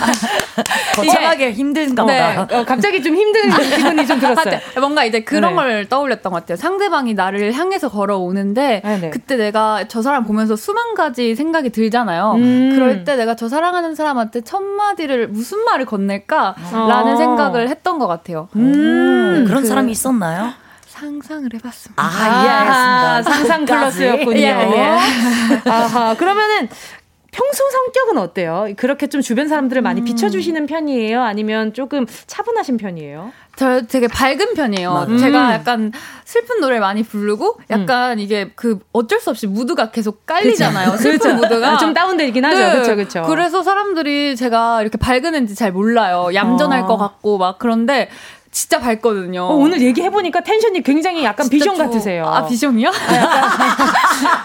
거창하게 힘든가 보다. 네, 갑자기 좀 힘든 기분이 좀 들었어요. 뭔가 이제 그런 걸 떠올렸던 것 같아요. 상대방이 나를 향해서 걸어오는데 그때 내가 저 사람 보면서 수만 가지 생각이 들잖아요. 그럴 때 내가 저 사랑하는 사람한테 첫 마디를 무슨 말을 건넬까라는 생각을 했던 것 같아요. 그런 사람이 있었나요? 상상을 해봤습니다. 아, 예, 알겠습니다. 상상 플러스였군요. 예. 아하, 그러면은 평소 성격은 어때요? 그렇게 좀 주변 사람들을 많이 비춰주시는 편이에요? 아니면 조금 차분하신 편이에요? 저 되게 밝은 편이에요. 제가 약간 슬픈 노래 많이 부르고 약간 이게 그 어쩔 수 없이 무드가 계속 깔리잖아요. 그쵸? 슬픈 무드가. 아, 좀 다운되긴 하죠. 네. 그렇죠. 그래서 사람들이 제가 이렇게 밝은 앤지 잘 몰라요. 얌전할 것 같고 막 그런데 진짜 밝거든요. 오늘 얘기해보니까 텐션이 굉장히 약간 비숑 같으세요. 아, 비숑이요?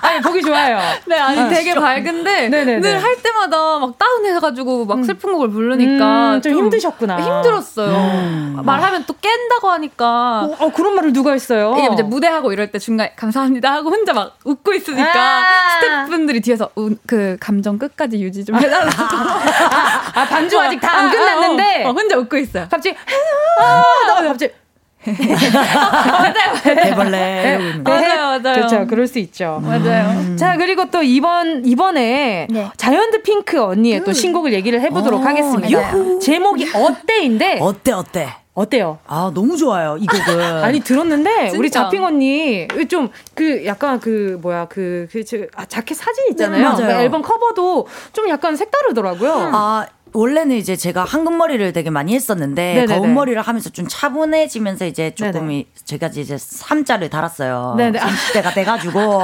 아니, 보기 좋아요. 네, 아니, 되게 밝은데 늘 할 때마다 막 다운해가지고 막 슬픈 곡을 부르니까 좀 힘드셨구나. 힘들었어요. 말하면 또 깬다고 하니까. 그런 말을 누가 했어요? 이게 이제 무대하고 이럴 때 중간에 감사합니다 하고 혼자 막 웃고 있으니까 스태프분들이 뒤에서 그 감정 끝까지 유지 좀 해달라고. 반주 아직 다 안 끝났는데 혼자 웃고 있어요. 갑자기 나 갑자기 해볼래. 맞아요. 그렇죠. 그럴 수 있죠. 맞아요. 자, 그리고 또 이번에 자이언트 핑크 언니의 또 신곡을 얘기를 해보도록 하겠습니다. 제목이 어때인데. 어때. 어때요? 아, 너무 좋아요, 이 곡은. 아니, 들었는데, 진짜. 우리 자핑 언니, 좀, 약간 자켓 사진 있잖아요. 맞아요. 앨범 커버도 좀 약간 색다르더라고요. 아, 원래는 이제 제가 황금머리를 되게 많이 했었는데, 거운머리를 하면서 좀 차분해지면서 이제 조금, 제가 이제 3자를 달았어요. 30대가 돼가지고,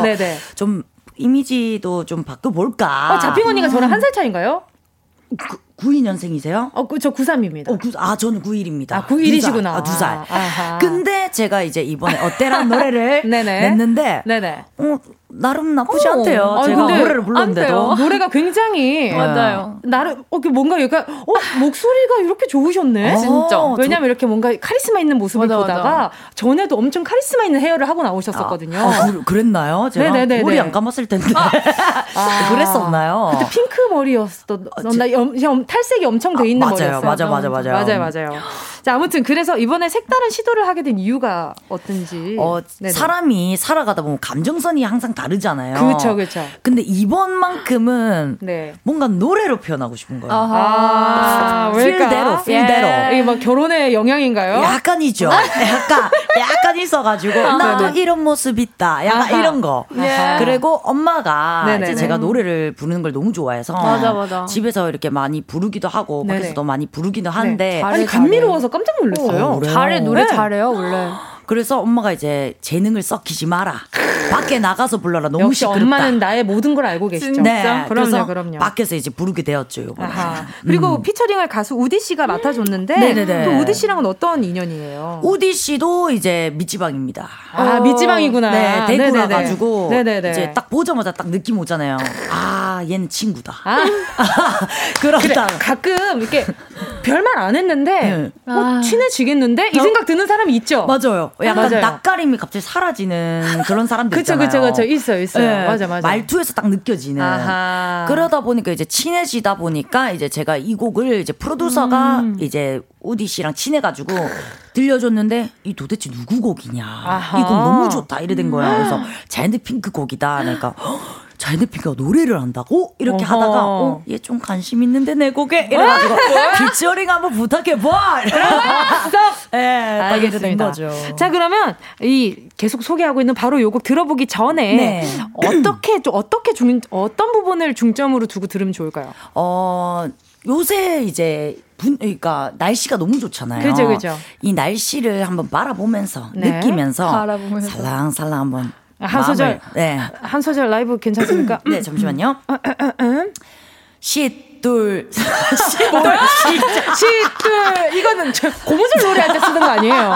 좀 이미지도 좀 바꿔볼까. 자핑 언니가 저랑 한 살 차이인가요? 92년생이세요? 저 93입니다. 저는 91입니다. 91이시구나. 두 살. 근데 제가 이제 이번에 어때란 노래를 냈는데, 나름 나쁘지 않대요. 제가 노래를 불렀는데도. 노래가 굉장히. 맞아요. 나름, 뭔가 약간, 목소리가 이렇게 좋으셨네? 진짜. 왜냐면 이렇게 뭔가 카리스마 있는 모습을 보다가, 전에도 엄청 카리스마 있는 헤어를 하고 나오셨었거든요. 그랬나요? 제가 머리 안 감았을 텐데. 그랬었나요? 그때 핑크 머리였던, 탈색이 엄청 돼 있는 머리였어요. 맞아요. 자, 아무튼 그래서 이번에 색다른 시도를 하게 된 이유가 어떤지. 사람이 살아가다 보면 감정선이 항상 다르잖아요. 그렇죠. 근데 이번만큼은 뭔가 노래로 표현하고 싶은 거예요. 필대로. 이게 막 결혼의 영향인가요? 약간이죠. 약간 있어가지고 나도 이런 모습 있다. 약간 이런 거. 그리고 엄마가 이제 제가 노래를 부르는 걸 너무 좋아해서 집에서 이렇게 많이 부르기도 하고 밖에서도 많이 부르기도 하는데 아니, 감미로워서 깜짝 놀랐어요. 노래 잘해요 원래. 그래서 엄마가 이제 재능을 썩히지 마라. 밖에 나가서 불러라. 너무 시끄럽다. 엄마는 나의 모든 걸 알고 계시죠. 네. 그럼요. 밖에서 이제 부르게 되었죠. 그리고 피처링을 가수 우디 씨가 맡아줬는데 또 우디 씨랑은 어떤 인연이에요? 우디 씨도 이제 밑지방입니다. 밑지방이구나. 네. 대구라 가지고 이제 딱 보자마자 딱 느낌 오잖아요. 얘는 친구다. 그렇다. 그래, 가끔 이렇게 별말 안 했는데 친해지겠는데 이 생각 드는 사람이 있죠. 맞아요. 약간 낯가림이 갑자기 사라지는 그런 사람들 있잖아요. 그쵸. 있어요. 네. 맞아. 말투에서 딱 느껴지는. 그러다 보니까 이제 친해지다 보니까 이제 제가 이 곡을 이제 프로듀서가 이제 우디 씨랑 친해가지고 들려줬는데 이 도대체 누구 곡이냐. 이 곡 너무 좋다 이래 된 거야. 그래서 자이언트 핑크 곡이다. 그러니까 자이언트 핑크가 노래를 한다고? 이렇게 하다가 얘 좀 관심 있는데 내 곡에 이래가지고 피처링 한번 부탁해봐. 알게 된 거죠. 자, 그러면 이 계속 소개하고 있는 바로 요 곡 들어보기 전에 어떤 부분을 중점으로 두고 들으면 좋을까요? 요새 이제 그러니까 날씨가 너무 좋잖아요. 그죠. 이 날씨를 한번 바라보면서 느끼면서 살랑살랑 한번 한 소절 라이브 괜찮습니까? 네, 잠시만요. 시 둘 이거는 고무줄 노래할 때 쓰는 거 아니에요?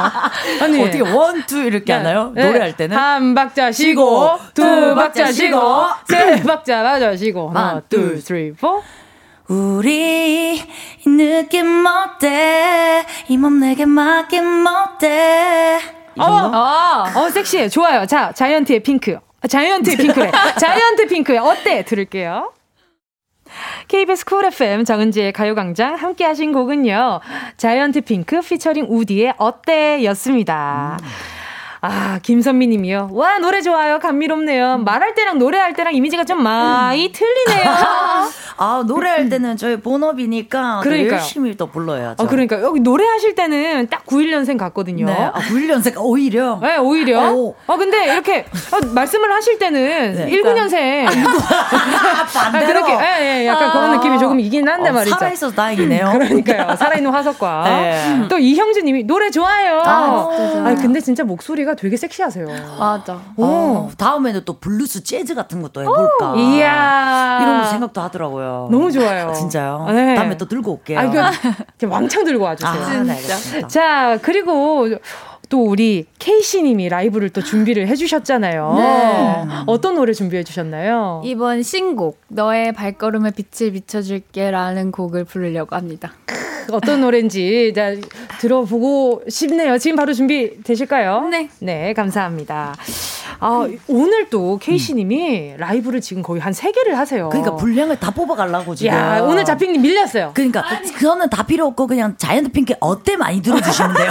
아니 어떻게 원투 이렇게 하나요? 노래할 때는 한 박자 쉬고 두 박자 쉬고 세 박자 맞아 쉬고 하나 둘 쓰리 포 우리 이 느낌 어때 이 몸 내게 맡긴 어때 섹시해. 좋아요. 자, 자이언트의 핑크. 자이언트의 핑크래. 어때? 들을게요. KBS 쿨 FM 정은지의 가요광장 함께 하신 곡은요, 자이언트 핑크 피처링 우디의 어때 였습니다. 아, 김선미 님이요. 와, 노래 좋아요. 감미롭네요. 말할 때랑 노래할 때랑 이미지가 좀 많이 틀리네요. 아, 노래할 때는 저희 본업이니까 또 열심히 또 불러야죠. 아, 그러니까 여기 노래하실 때는 딱 91년생 같거든요. 네. 아, 91년생 오히려. 네, 오히려. 오. 아, 근데 이렇게 말씀을 하실 때는 네, 19년생. 반대로. 아, 그렇게, 예, 약간 아, 그런 느낌이 조금 이긴 한데 말이죠. 살아있어서 다행이네요. 그러니까요. 살아있는 화석과. 네. 또 이형주 님이 노래 좋아요. 아, 근데 진짜 목소리가 되게 섹시하세요. 맞아. 오. 다음에는 또 블루스 재즈 같은 것도 해볼까. 이야. 이런 거 생각도 하더라고요. 너무 좋아요. 아, 진짜요? 네. 다음에 또 들고 올게요. 아, 왕창 들고 와주세요. 아, 네, 알겠습니다. 자, 그리고 또 우리 케이시 님이 라이브를 또 준비를 해주셨잖아요. 네. 어떤 노래 준비해주셨나요? 이번 신곡 너의 발걸음에 빛을 비춰줄게 라는 곡을 부르려고 합니다. 어떤 노래인지 들어보고 싶네요. 지금 바로 준비되실까요? 네. 네, 감사합니다. 아, 오늘 또 케이시 님이 라이브를 지금 거의 한 3개를 하세요. 그러니까 분량을 다 뽑아가려고 지금. 야, 오늘 자핑님 밀렸어요. 그러니까 그거는 다 필요 없고 그냥 자이언트 핑크 어때 많이 들어주시면 돼요.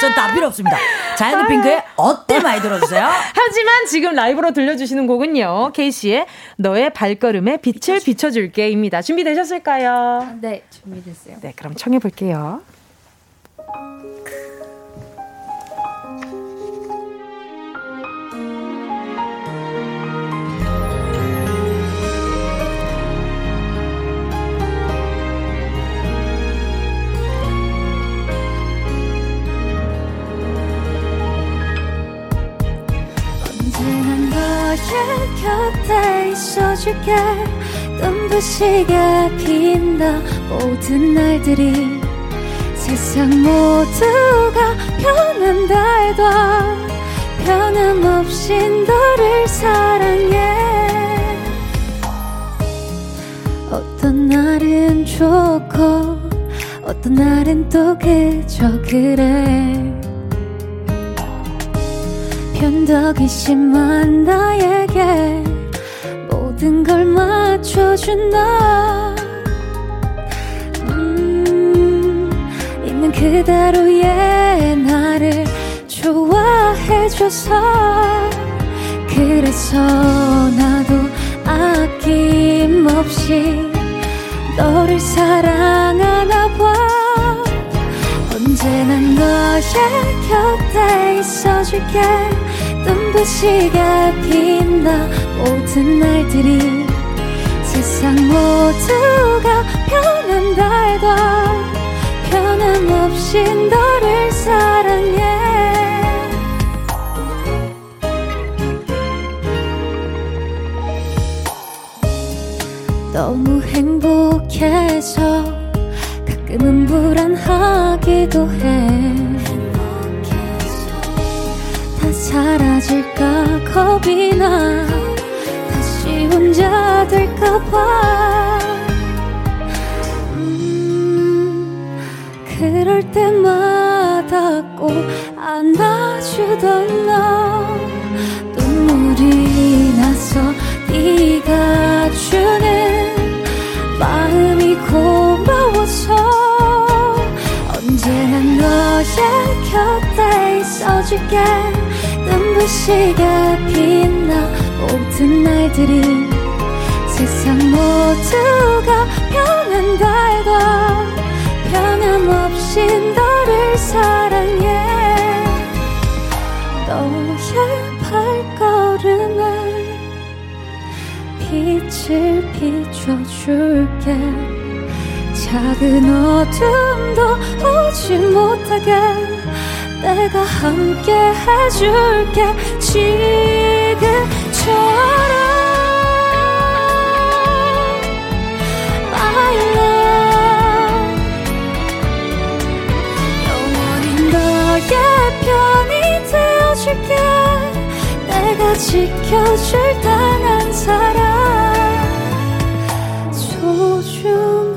전 다 필요 없습니다. 자이언트 핑크의 어때 많이 들어주세요. 하지만 지금 라이브로 들려주시는 곡은요, 케이시의 너의 발걸음에 빛을 비춰줄게 입니다. 준비되셨을까요? 네, 준비됐어요. 네, 그럼 청해볼게요. 너의 곁에 있어줄게. 눈부시게 빛나 모든 날들이 세상 모두가 변한다 해도 변함없이 너를 사랑해. 어떤 날은 좋고 어떤 날은 또 그저 그래. 변덕이 심한 나에게 모든 걸 맞춰준 너, 있는 그대로의 나를 좋아해줘서. 그래서 나도 아낌없이 너를 사랑하나 봐. 언제나 너의 곁에 있어줄게. 눈부시게 빛나 모든 날들이 세상 모두가 변한다 해도 변함없이 너를 사랑해. 너무 행복해서 가끔은 불안하기도 해. 다 사라질까 겁이 나. 다시 혼자 될까봐. 그럴 때마다 꼭 안아주던 너, 눈물이 나서 네가 주는 마음이 고마워서. 언제나 너의 곁에 있어줄게. 눈부시게 빛나 모든 날들이 세상 모두가 변한다 해도 변함없이 너를 사랑해. 너의 발걸음에 빛을 비춰줄게. 작은 어둠도 오지 못하게 내가 함께 해줄게. 지금처럼 My love. 영원히 너의 편이 되어줄게. 내가 지켜줄 단한 사람 소중한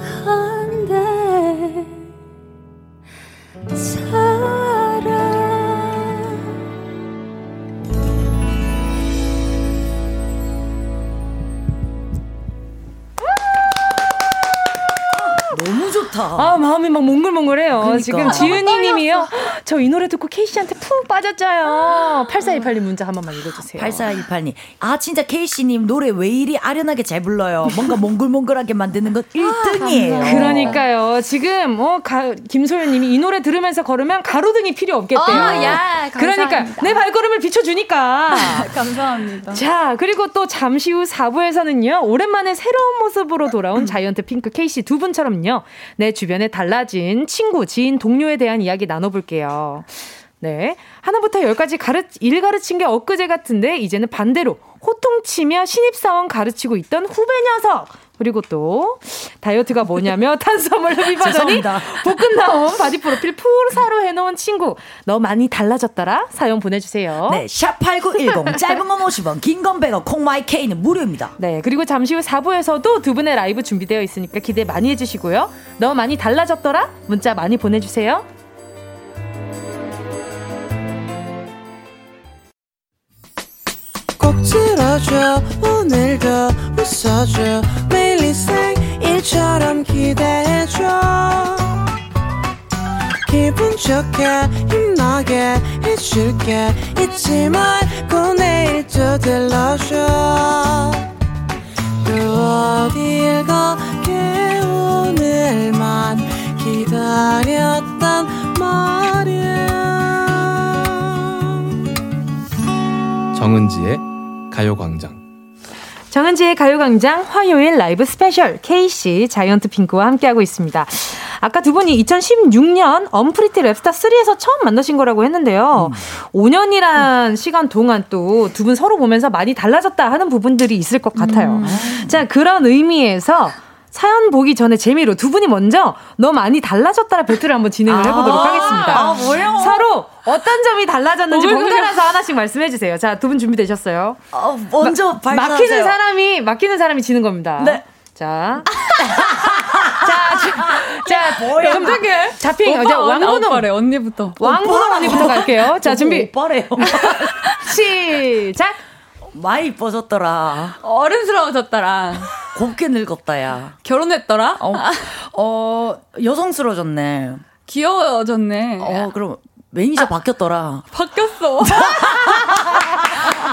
사랑. 그러니까. 지금 지은이님이요. 저 이 노래 듣고 케이씨한테 푹 빠졌어요. 8428님 문자 한 번만 읽어주세요. 8428님. 아 진짜 케이씨님 노래 왜 이리 아련하게 잘 불러요. 뭔가 몽글몽글하게 만드는 건 1등이에요. 아, 그러니까요. 지금 김소연님이 이 노래 들으면서 걸으면 가로등이 필요 없겠대요. 야, 그러니까 내 발걸음을 비춰주니까. 감사합니다. 자 그리고 또 잠시 후 4부에서는요. 오랜만에 새로운 모습으로 돌아온 자이언트 핑크 케이시 두 분처럼요. 내 주변에 달라진 친구, 지인, 동료에 대한 이야기 나눠볼게요. 네, 하나부터 열까지 일 가르친 게 엊그제 같은데 이제는 반대로 호통치며 신입사원 가르치고 있던 후배 녀석. 그리고 또 다이어트가 뭐냐며 탄수화물 흡입하더니 볶음 나온 바디 프로필 풀사로 해놓은 친구. 너 많이 달라졌더라. 사연 보내주세요. 네, 샵8910 짧은 건 50원 긴 건 100원 콩마이K는 무료입니다. 네, 그리고 잠시 후 4부에서도 두 분의 라이브 준비되어 있으니까 기대 많이 해주시고요. 너 많이 달라졌더라 문자 많이 보내주세요. 꼭 들어줘 오늘도 웃어줘 매일 일상일처럼 기대해줘 기분 좋게 힘나게 해줄게 잊지 말고 내일 또 들러줘 또 어딜 가게 오늘만 기다렸단 말이야. 정은지의 가요광장. 정은지의 가요광장 화요일 라이브 스페셜 케이시 자이언트 핑크와 함께하고 있습니다. 아까 두 분이 2016년 언프리티 랩스타 3에서 처음 만나신 거라고 했는데요. 5년이란 시간 동안 또 두 분 서로 보면서 많이 달라졌다 하는 부분들이 있을 것 같아요. 자, 그런 의미에서 사연 보기 전에 재미로 두 분이 먼저 너 많이 달라졌다라 배틀을 한번 진행을 해보도록 하겠습니다. 뭐요? 서로 어떤 점이 달라졌는지 번갈아서 하나씩 말씀해주세요. 자, 두 분 준비되셨어요? 먼저 발표하세요. 막히는 사람이 지는 겁니다. 네. 자. 뭐야? 깜짝이야. 잡힌 왕분홍. 언니부터. 왕분홍 언니부터 갈게요. 자, 준비. 오빠래요. 시작. 많이 이뻐졌더라. 어른스러워졌더라. 곱게 늙었다야. 결혼했더라. 여성스러워졌네. 귀여워졌네. 그럼 매니저 바뀌었더라. 바뀌었어.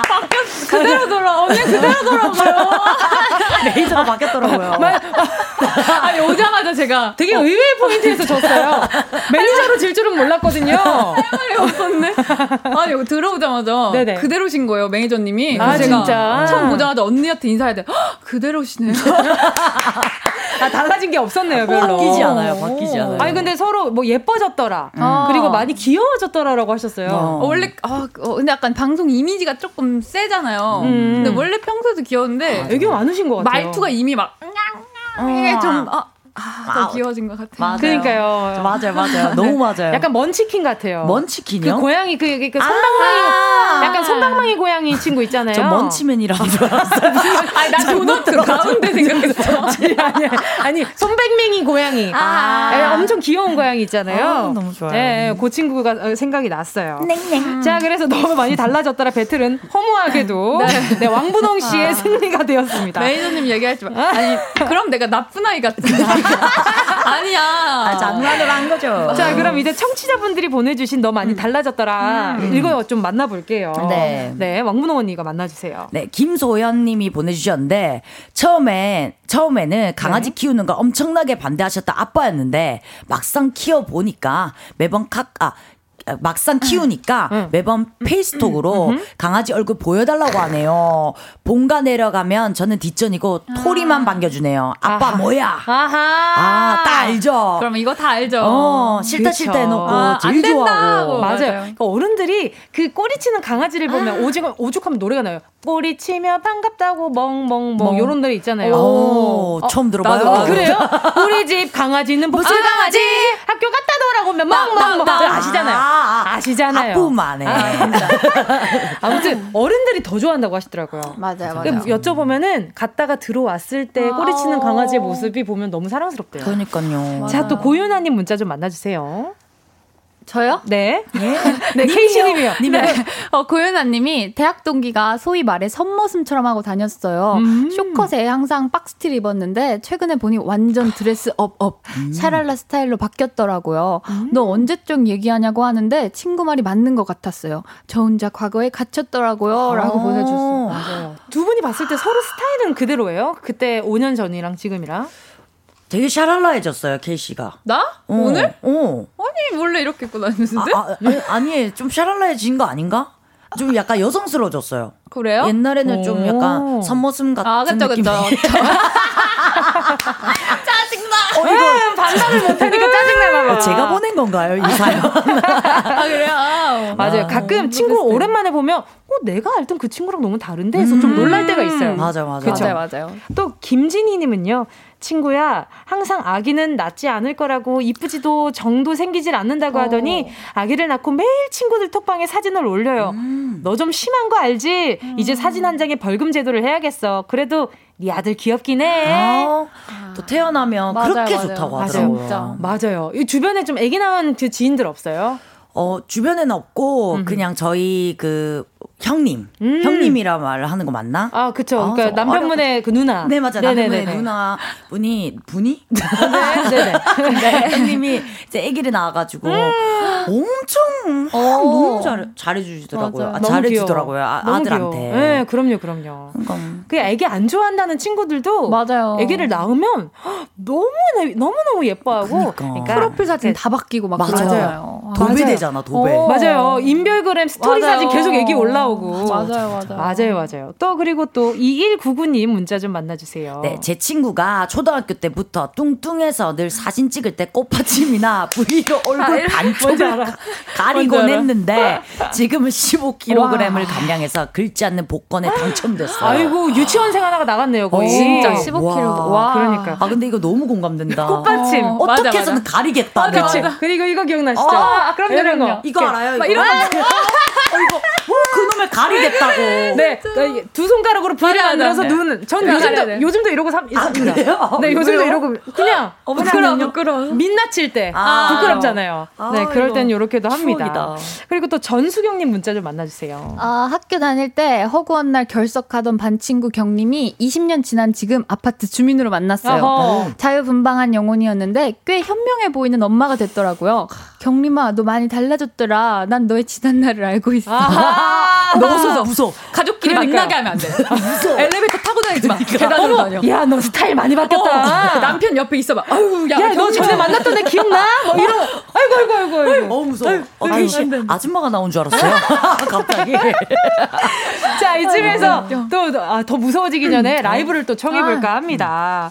바뀌었어. 그대로 돌아. 언니 그대로 돌아가요. 매니저가 바뀌었더라고요. 아니 오자마자 제가 되게 의외의 포인트에서 졌어요. 매니저로 질 줄은 몰랐거든요. 할 말이 없었네. 아니 들어오자마자 네네. 그대로신 거예요 매니저님이. 아 제가 진짜 처음 보자마자 언니한테 인사해야 돼. 그대로시네. 아 달라진 게 없었네요 별로. 바뀌지 않아요. 아니 근데 서로 뭐 예뻐졌더라 그리고 많이 귀여워졌더라라고 하셨어요. 원래 근데 약간 방송 이미지가 조금 세잖아요. 근데 원래 평소에도 귀여운데 애교 많으신 것 같아요. 말투가 이미 막 이게 좀 더 귀여워진 것 같아요. 맞아요. 그러니까요. 맞아요. 너무 맞아요. 약간 먼치킨 같아요. 먼치킨이요? 그 고양이 그 손방망이 약간 손방망이 고양이 친구 있잖아요. 저 먼치맨이라고 들었어요. 아니 난 도넛 가운데 생각했어. 아니 손백맹이 고양이. 엄청 귀여운 고양이 있잖아요. 너무 좋아요. 네, 그 친구가 생각이 났어요. 냉냉. 자 그래서 너무 많이 달라졌더라 배틀은 허무하게도 네, 왕분홍 씨의 승리가 되었습니다. 매니저님 얘기하지 마. 아니 그럼 내가 나쁜 아이 같은. 아니야. 장난으로 한 거죠. 자, 그럼 이제 청취자분들이 보내주신 너 많이 달라졌더라. 이거 좀 만나볼게요. 네, 왕문호 언니가 만나주세요. 네, 김소연님이 보내주셨는데 처음에는 강아지 키우는 걸 엄청나게 반대하셨던 아빠였는데 막상 키우니까 매번 페이스톡으로 강아지 얼굴 보여달라고 하네요. 본가 내려가면 저는 뒷전이고 토리만 반겨주네요. 아빠 아하. 뭐야? 아하. 다 알죠? 그럼 이거 다 알죠? 싫다 해놓고 제일 좋아하고. 맞아요. 그러니까 어른들이 그 꼬리치는 강아지를 보면 오죽하면 노래가 나요. 꼬리치며 반갑다고 멍멍멍 이런 노래 있잖아요. 처음 들어봐요. 그래요? 우리 집 강아지는 복수 강아지 학교 갔다더라고 하면 멍멍멍 아시잖아요. 아시잖아요. 아프만 해. 아무튼 어른들이 더 좋아한다고 하시더라고요. 맞아요. 여쭤보면은 갔다가 들어왔을 때 꼬리치는 강아지의 모습이 보면 너무 사랑스럽대요. 그러니까요. 자, 또 고윤아님 문자 좀 만나주세요. 저요? 네. 네, 케이시님이요. 네. 고윤아님이 대학 동기가 소위 말해 선머슴처럼 하고 다녔어요. 쇼컷에 항상 박스티를 입었는데 최근에 보니 완전 드레스 업업 샤랄라 스타일로 바뀌었더라고요. 너 언제쯤 얘기하냐고 하는데 친구 말이 맞는 것 같았어요. 저 혼자 과거에 갇혔더라고요. 라고 보내줬어요. 맞아요. 두 분이 봤을 때 서로 스타일은 그대로예요? 그때 5년 전이랑 지금이랑? 되게 샤랄라해졌어요, 케이시가. 나? 오늘? 아니, 원래 이렇게 입고 다녔는데? 아니, 좀 샤랄라해진 거 아닌가? 좀 약간 여성스러워졌어요. 그래요? 옛날에는 좀 약간 선머슴 같은 느낌. 아, 그쵸. 짜증나. 이거 반반을 못하니까 짜증나나 봐. 제가 보낸 건가요, 이 사연? 아, 그래요? 맞아요. 가끔 친구를 오랜만에 보면 내가 알던 그 친구랑 너무 다른데 해서 좀 놀랄 때가 있어요. 맞아요. 또 김진희 님은요. 친구야, 항상 아기는 낳지 않을 거라고 이쁘지도 정도 생기질 않는다고 하더니 아기를 낳고 매일 친구들 톡방에 사진을 올려요. 너 좀 심한 거 알지? 이제 사진 한 장에 벌금 제도를 해야겠어. 그래도 네 아들 귀엽긴 해. 또 태어나면 맞아요. 좋다고 하더라고요. 맞아요. 이 주변에 좀 아기 낳은 그 지인들 없어요? 주변에는 없고 그냥 저희 그 형님, 형님이라 말하는 거 맞나? 아, 그쵸. 그러니까 남편분의 그 누나. 네, 맞아. 남편분의 누나 분이? 네. 형님이 이제 아기를 낳아가지고 엄청 너무 잘해주시더라고요. 너무 잘해주더라고요. 아들한테. 귀여워. 네, 그럼요. 그 아기 안 좋아한다는 친구들도 맞아요. 아기를 낳으면 너무너무 예뻐하고 그러니까 프로필 사진 다 바뀌고 막 그러잖아요. 도배되잖아, 도배. 맞아요. 인별그램 스토리 사진 계속 아기 올라오고. 맞아요. 또 그리고 또 2199님 문자 좀 만나주세요. 네, 제 친구가 초등학교 때부터 뚱뚱해서 늘 사진 찍을 때 꽃받침이나 브이로 얼굴 반쪽을 가리곤 했는데 지금은 15kg을 감량해서 긁지 않는 복권에 당첨됐어요. 아이고, 유치원생 하나가 나갔네요, 거의. 진짜 15kg. 와, 그러니까. 아, 근데 이거 너무 공감된다. 꽃받침. 어떻게 해서는 가리겠다. 그리고 이거 기억나시죠? 그럼요. 이거 알아요? 이런 거. 그놈을 가리겠다고. 네, 두 손가락으로 불을 만들어서 눈. 전 요즘도 이러고 있습니다. 그래요? 네, 요즘도 이러고 그냥 부끄러워. 민낯일 때 부끄럽잖아요. 네, 그럴 땐 이렇게도 합니다. 추억이다. 그리고 또 전수경님 문자 좀 만나주세요. 아, 학교 다닐 때 허구한 날 결석하던 반 친구 경님이 20년 지난 지금 아파트 주민으로 만났어요. 자유분방한 영혼이었는데 꽤 현명해 보이는 엄마가 됐더라고요. 경림아, 너 많이 달라졌더라. 난 너의 지난 날을 알고 있어. 무서워. 가족끼리 만나게 하면 안 돼. 엘리베이터 타고 다니지 마. 계단으로 다녀. 야, 너 스타일 많이 바뀌었다. 남편 옆에 있어봐. 아유, 야, 너 전에 만났던 애 기억나? 뭐 이런. 아이고. 너무 무서워. 아줌마가 나온 줄 알았어요. 갑자기. 자, 이쯤에서 또 더 무서워지기 전에 라이브를 또 청해볼까 합니다.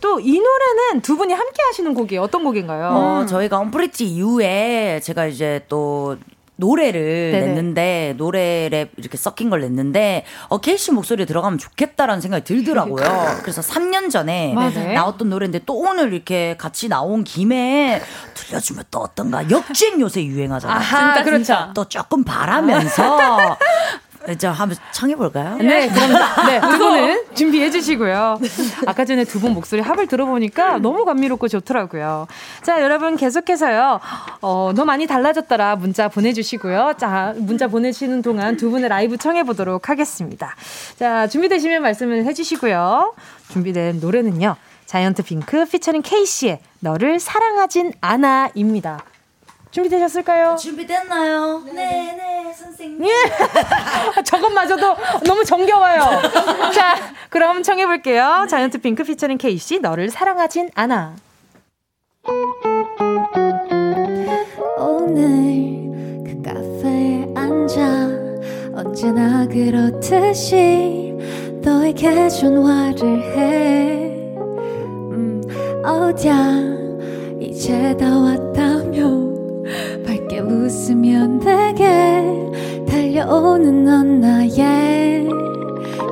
또 이 노래는 두 분이 함께 하시는 곡이 어떤 곡인가요? 저희가 언프리티 이후에 제가 이제 또 노래를 냈는데 노래랩 이렇게 섞인 걸 냈는데 케이시 목소리에 들어가면 좋겠다라는 생각이 들더라고요. 그래서 3년 전에 나왔던 노래인데 또 오늘 이렇게 같이 나온 김에 들려주면 또 어떤가. 역주행 요새 유행하잖아요. 진짜. 또 조금 바라면서 저 한번 청해볼까요? 네, 그럼요. 네, 두 분은 준비해 주시고요. 아까 전에 두 분 목소리 합을 들어보니까 너무 감미롭고 좋더라고요. 자, 여러분 계속해서요. 너 많이 달라졌더라 문자 보내주시고요. 자, 문자 보내시는 동안 두 분의 라이브 청해보도록 하겠습니다. 자, 준비되시면 말씀을 해주시고요. 준비된 노래는요. 자이언트 핑크 피처링 케이시의 너를 사랑하진 않아입니다. 준비되셨을까요? 준비됐나요? 네, 선생님. 저것마저도 너무 정겨워요. 자, 그럼 청해볼게요. 네. 자이언트 핑크 피처링 케이시, 너를 사랑하진 않아. 오늘 그 카페에 앉아 언제나 그렇듯이 너에게 전화를 해. 어디야 이제 다 왔다며 밝게 웃으면 내게 달려오는 넌 나의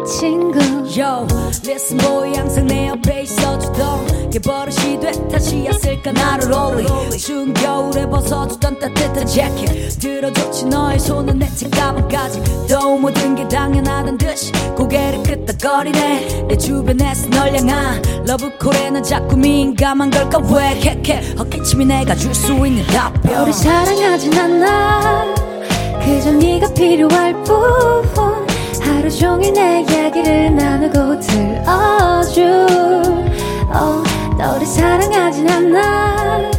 친구. Yo, listen boy, 항상 내 옆에 있어주던 게 버릇이 돼 다시 왔을까 나를 올리 추운 겨울에 벗어주던 따뜻한 재킷 들어줬지 너의 손은 내 책가방까지 더욱 모든 게 당연하던 듯이 고개를 끄덕거리네 내 주변에서 널 향한 러브콜에 난 자꾸 민감한 걸까 왜 캣캣 헛기침이 내가 줄 수 있는 답변 너를 사랑하진 않아 그저 네가 필요할 뿐 하루 종일 내 이야기를 나누고 들어줘 너를 사랑하진 않아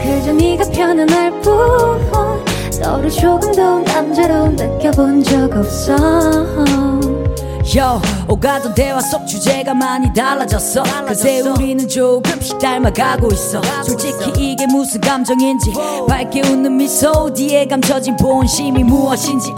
그저 네가 편안할 뿐 너를 조금 더 남자로 느껴본 적 없어 Yo, 오가던 대화 속 주제가 많이 달라졌어 그새 우리는 조금씩 닮아가고 있어 솔직히 이게 무슨 감정인지 밝게 웃는 미소 뒤에 감춰진 본심이 무엇인지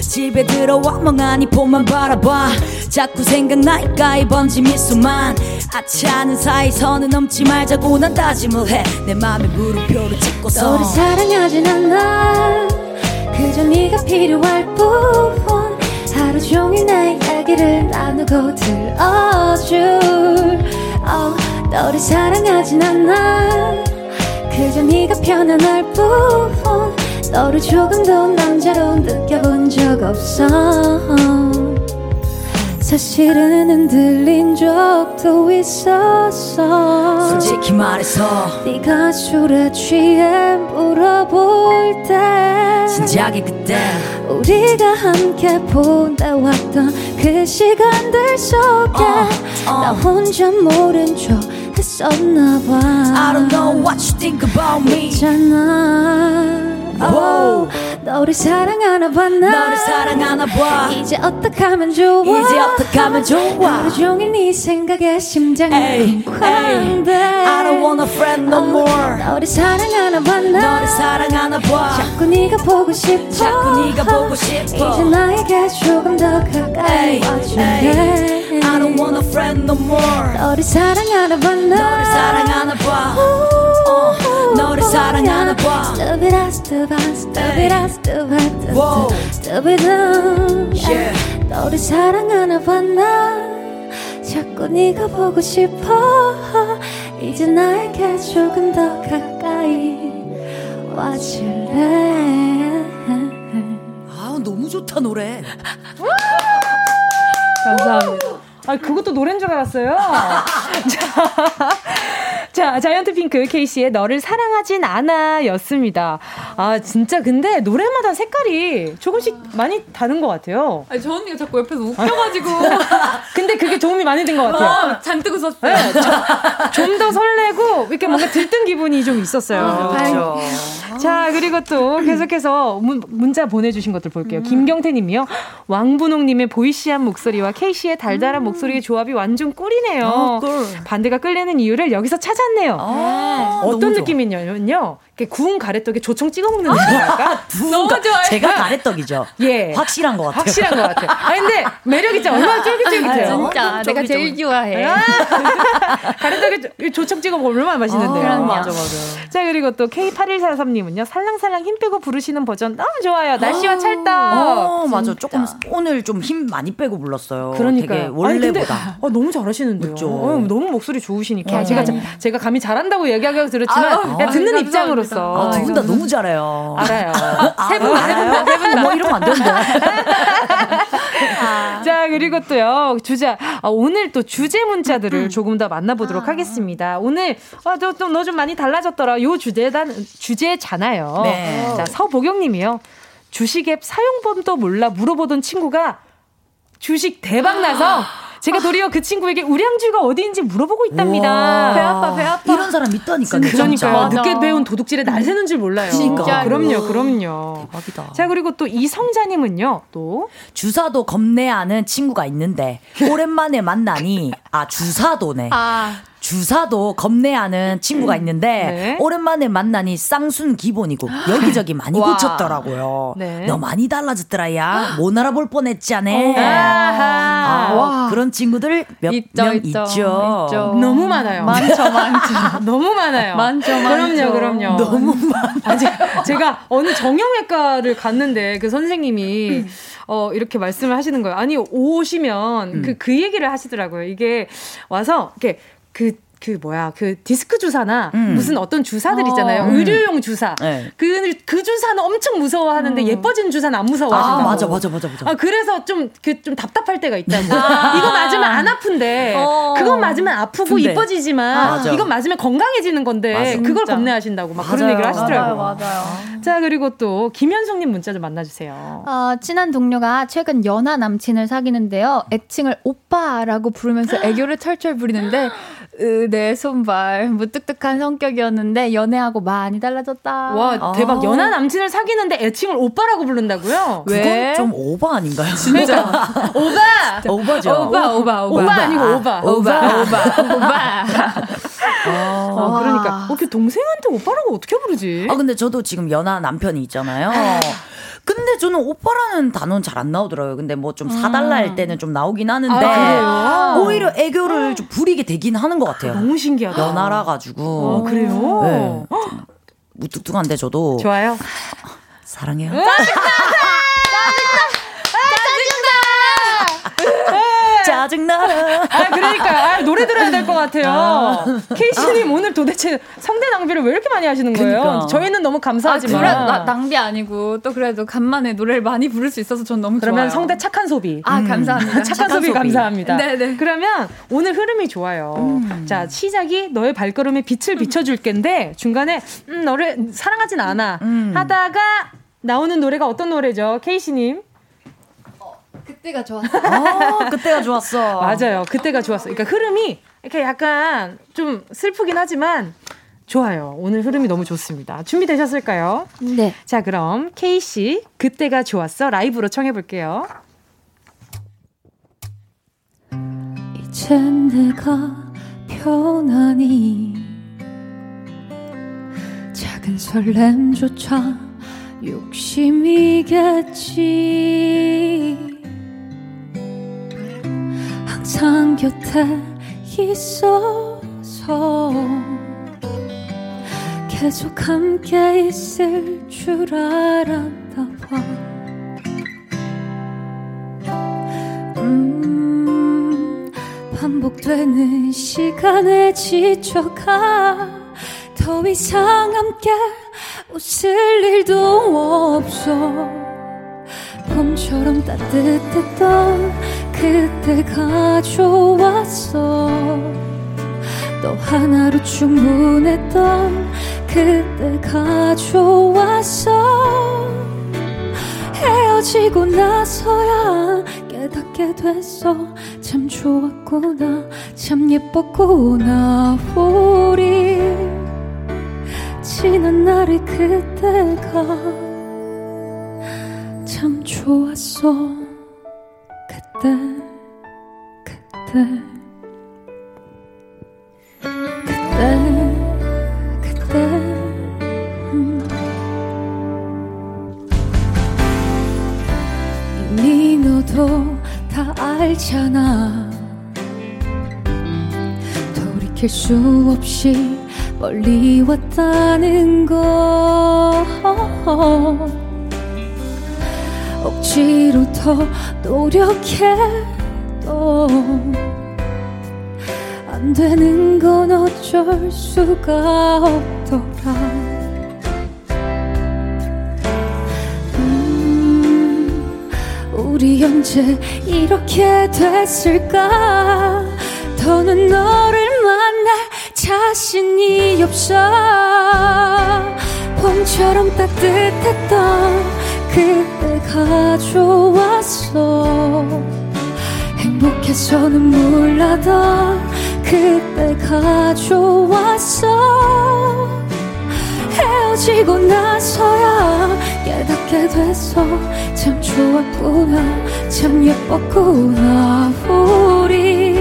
집에 들어와 멍하니 폰만 바라봐 자꾸 생각나니까 이번지 미소만 아차하는 사이 선을 넘지 말자고 난 다짐을 해 내 맘에 물음표를 찍고서 너를 사랑하진 않아 그저 네가 필요할 뿐 하루 종일 내 이야기를 나누고 들어줄 너를 사랑하진 않아 그저 네가 편안할 뿐 너를 조금 더 남자로 느껴본 적 없어 사실은 흔들린 적도 있었어 솔직히 말해서 네가 술에 취해 물어볼 때 진작에 그때 우리가 함께 보내왔던 그 시간들 속에 나 혼자 모른 척 했었나 봐 I don't know what you think about me 있잖아 Whoa. 너를 사랑하나 봐 나 너를 사랑하나 봐 이제 어떡하면 좋아 이제 어떡하면 좋아 하루 종일 네 생각에 심장이 쿵쾅대 I don't want a friend no more 너를 사랑하나 봐 나 너를 사랑하나 봐 자꾸 네가 보고 싶어 자꾸 네가 보고 싶어 이제 나에게 조금 더 가까이 와줄래 I don't want a friend no more 너를 사랑하나 봐 나 너를 사랑하나 봐 너를 사랑하나 봐 Stupid, stupid, stupid, stupid, stupid, stupid 너를 사랑하나 봐 난 자꾸 네가 보고 싶어 이제 나에게 조금 더 가까이 와줄래 아 너무 좋다 노래 감사합니다 아 그것도 노래인 줄 알았어요 자, 자이언트 핑크 케이시의 너를 사랑하진 않아 였습니다. 아, 진짜 근데 노래마다 색깔이 조금씩 많이 다른 것 같아요. 아니, 저 언니가 자꾸 옆에서 웃겨가지고. 근데 그게 도움이 많이 된 것 같아요. 잔뜩 웃었어요. 네, 좀 더 설레고 이렇게 뭔가 들뜬 기분이 좀 있었어요. 그렇죠. 자, 그리고 또 계속해서 문자 보내주신 것들 볼게요. 김경태님이요. 왕분홍님의 보이시한 목소리와 케이시의 달달한 목소리의 조합이 완전 꿀이네요. 반대가 끌리는 이유를 여기서 찾았네요. 아, 어떤 느낌이냐면요. 구운 가래떡에 조청 찍어 먹는 느낌이랄까? 너무 좋아요. 제가 가래떡이죠. 예, 확실한 것 같아요. 확실한 것 같아요. 아 근데 매력 있죠. 얼마나 쫄깃쫄깃해요. 진짜 내가 제일 좋아해. 가래떡에 조청 찍어 먹으면 얼마나 맛있는데요. 맞아. 자 그리고 또 K8143님은요. 살랑살랑 힘 빼고 부르시는 버전 너무 좋아요. 날씨와 찰떡. 맞아. 조금 오늘 좀 힘 많이 빼고 불렀어요. 그러니까 되게 원래보다. 아 너무 잘하시는데요. 너무 목소리 좋으시니까 제가 감히 잘한다고 얘기하기가 그렇지만 듣는 입장으로서. 아, 두 분 다 너무 잘해요. 알아요. 세 분 다. 뭐 이러면 안 되는데. 자, 그리고 또요. 오늘 또 주제 문자들을 조금 더 만나보도록 하겠습니다. 오늘, 너 좀 많이 달라졌더라. 요 주제잖아요. 네. 자, 서보경님이요. 주식앱 사용법도 몰라 물어보던 친구가 주식 대박 나서 제가 도리어 그 친구에게 우량주가 어디인지 물어보고 있답니다. 배 아파. 이런 사람 있다니까요. 그러니까요. 늦게 배운 도둑질에 날새는 줄 몰라요. 진짜. 그럼요. 대박이다. 자, 그리고 또 이성자님은요. 또 주사도 겁내하는 친구가 있는데 오랜만에 만나니 주사도네. 주사도 겁내하는 친구가 있는데 오랜만에 만나니 쌍순 기본이고 여기저기 많이 고쳤더라고요. 네. 너 많이 달라졌더라 야. 못 알아볼 뻔했지 않네. 그런 친구들 몇 명 있죠. 너무 많아요. 많죠. 너무 많아요. 그럼요. 너무 많아요. 제가 어느 정형외과를 갔는데 그 선생님이 이렇게 말씀을 하시는 거예요. 아니 오시면 그 얘기를 하시더라고요. 이게 와서 이렇게 그 그 뭐야 그 디스크 주사나 무슨 어떤 주사들 있잖아요. 의료용 주사. 네. 그 주사는 엄청 무서워하는데 예뻐진 주사는 안 무서워하신다고. 아 맞아. 아 그래서 좀 답답할 때가 있다고. 아. 이거 맞으면 안 아픈데 그건 맞으면 아프고 이뻐지지만 이건 맞으면 건강해지는 건데 맞아, 그걸 겁내하신다고 막 맞아요, 그런 얘기를 하시더라고요. 맞아요. 자 그리고 또 김현숙님 문자 좀 만나주세요. 친한 동료가 최근 연하 남친을 사귀는데요. 애칭을 오빠라고 부르면서 애교를 철철 부리는데 내 손발 무뚝뚝한 성격이었는데 연애하고 많이 달라졌다. 와 대박. 연하 남친을 사귀는데 애칭을 오빠라고 부른다고요? 왜? 그건 좀 오바 아닌가요? 진짜 오바 아니고 오바. 그러니까 그 동생한테 오빠라고 어떻게 부르지? 아 근데 저도 지금 연하 남편이 있잖아요. 근데 저는 오빠라는 단어는 잘 안 나오더라고요. 근데 뭐 좀 사달라 할 때는 좀 나오긴 하는데 오히려 애교를 좀 부리게 되긴 하는 것 같아요. 너무 신기하다. 연하라 가지고. 그래요? 네. 무뚝뚝한데 저도 좋아요. 사랑해요. 짜증나. 아, 그러니까. 아, 노래 들어야 될 것 같아요. 케이시님 오늘 도대체 성대 낭비를 왜 이렇게 많이 하시는 거예요? 그러니까. 저희는 너무 감사하지만. 낭비 아니고 또 그래도 간만에 노래를 많이 부를 수 있어서 전 너무 그러면 좋아요. 그러면 성대 착한 소비. 아, 감사합니다. 착한 소비 감사합니다. 네네. 그러면 오늘 흐름이 좋아요. 자, 시작이 너의 발걸음에 빛을 비춰줄 겐데 중간에 너를 사랑하진 않아 하다가 나오는 노래가 어떤 노래죠? 케이시님. 그때가 좋았어. 맞아요. 그때가 좋았어. 그러니까 흐름이 이렇게 약간 좀 슬프긴 하지만 좋아요. 오늘 흐름이 너무 좋습니다. 준비되셨을까요? 네. 자, 그럼 케이시 그때가 좋았어 라이브로 청해 볼게요. 이젠 내가 편안히 작은 설렘조차 욕심이겠지. 항상 곁에 있어서 계속 함께 있을 줄 알았나 봐. 반복되는 시간에 지쳐가 더 이상 함께 웃을 일도 없어. 봄처럼 따뜻했던 그때가 좋았어. 너 하나로 충분했던 그때가 좋았어. 헤어지고 나서야 깨닫게 됐어. 참 좋았구나, 참 예뻤구나. 우리 지난 날의 그때가 참 좋았어. 그때 이미 너도 다 알잖아. 돌이킬 수 없이 멀리 왔다는 거. 억지로 더 노력해도 안 되는 건 어쩔 수가 없더라. 우리 언제 이렇게 됐을까. 더는 너를 만날 자신이 없어. 봄처럼 따뜻했던 그때가 좋았어. 행복해서 눈물 나던 그때가 좋았어. 헤어지고 나서야 깨닫게 됐어. 참 좋았구나, 참 예뻤구나. 우리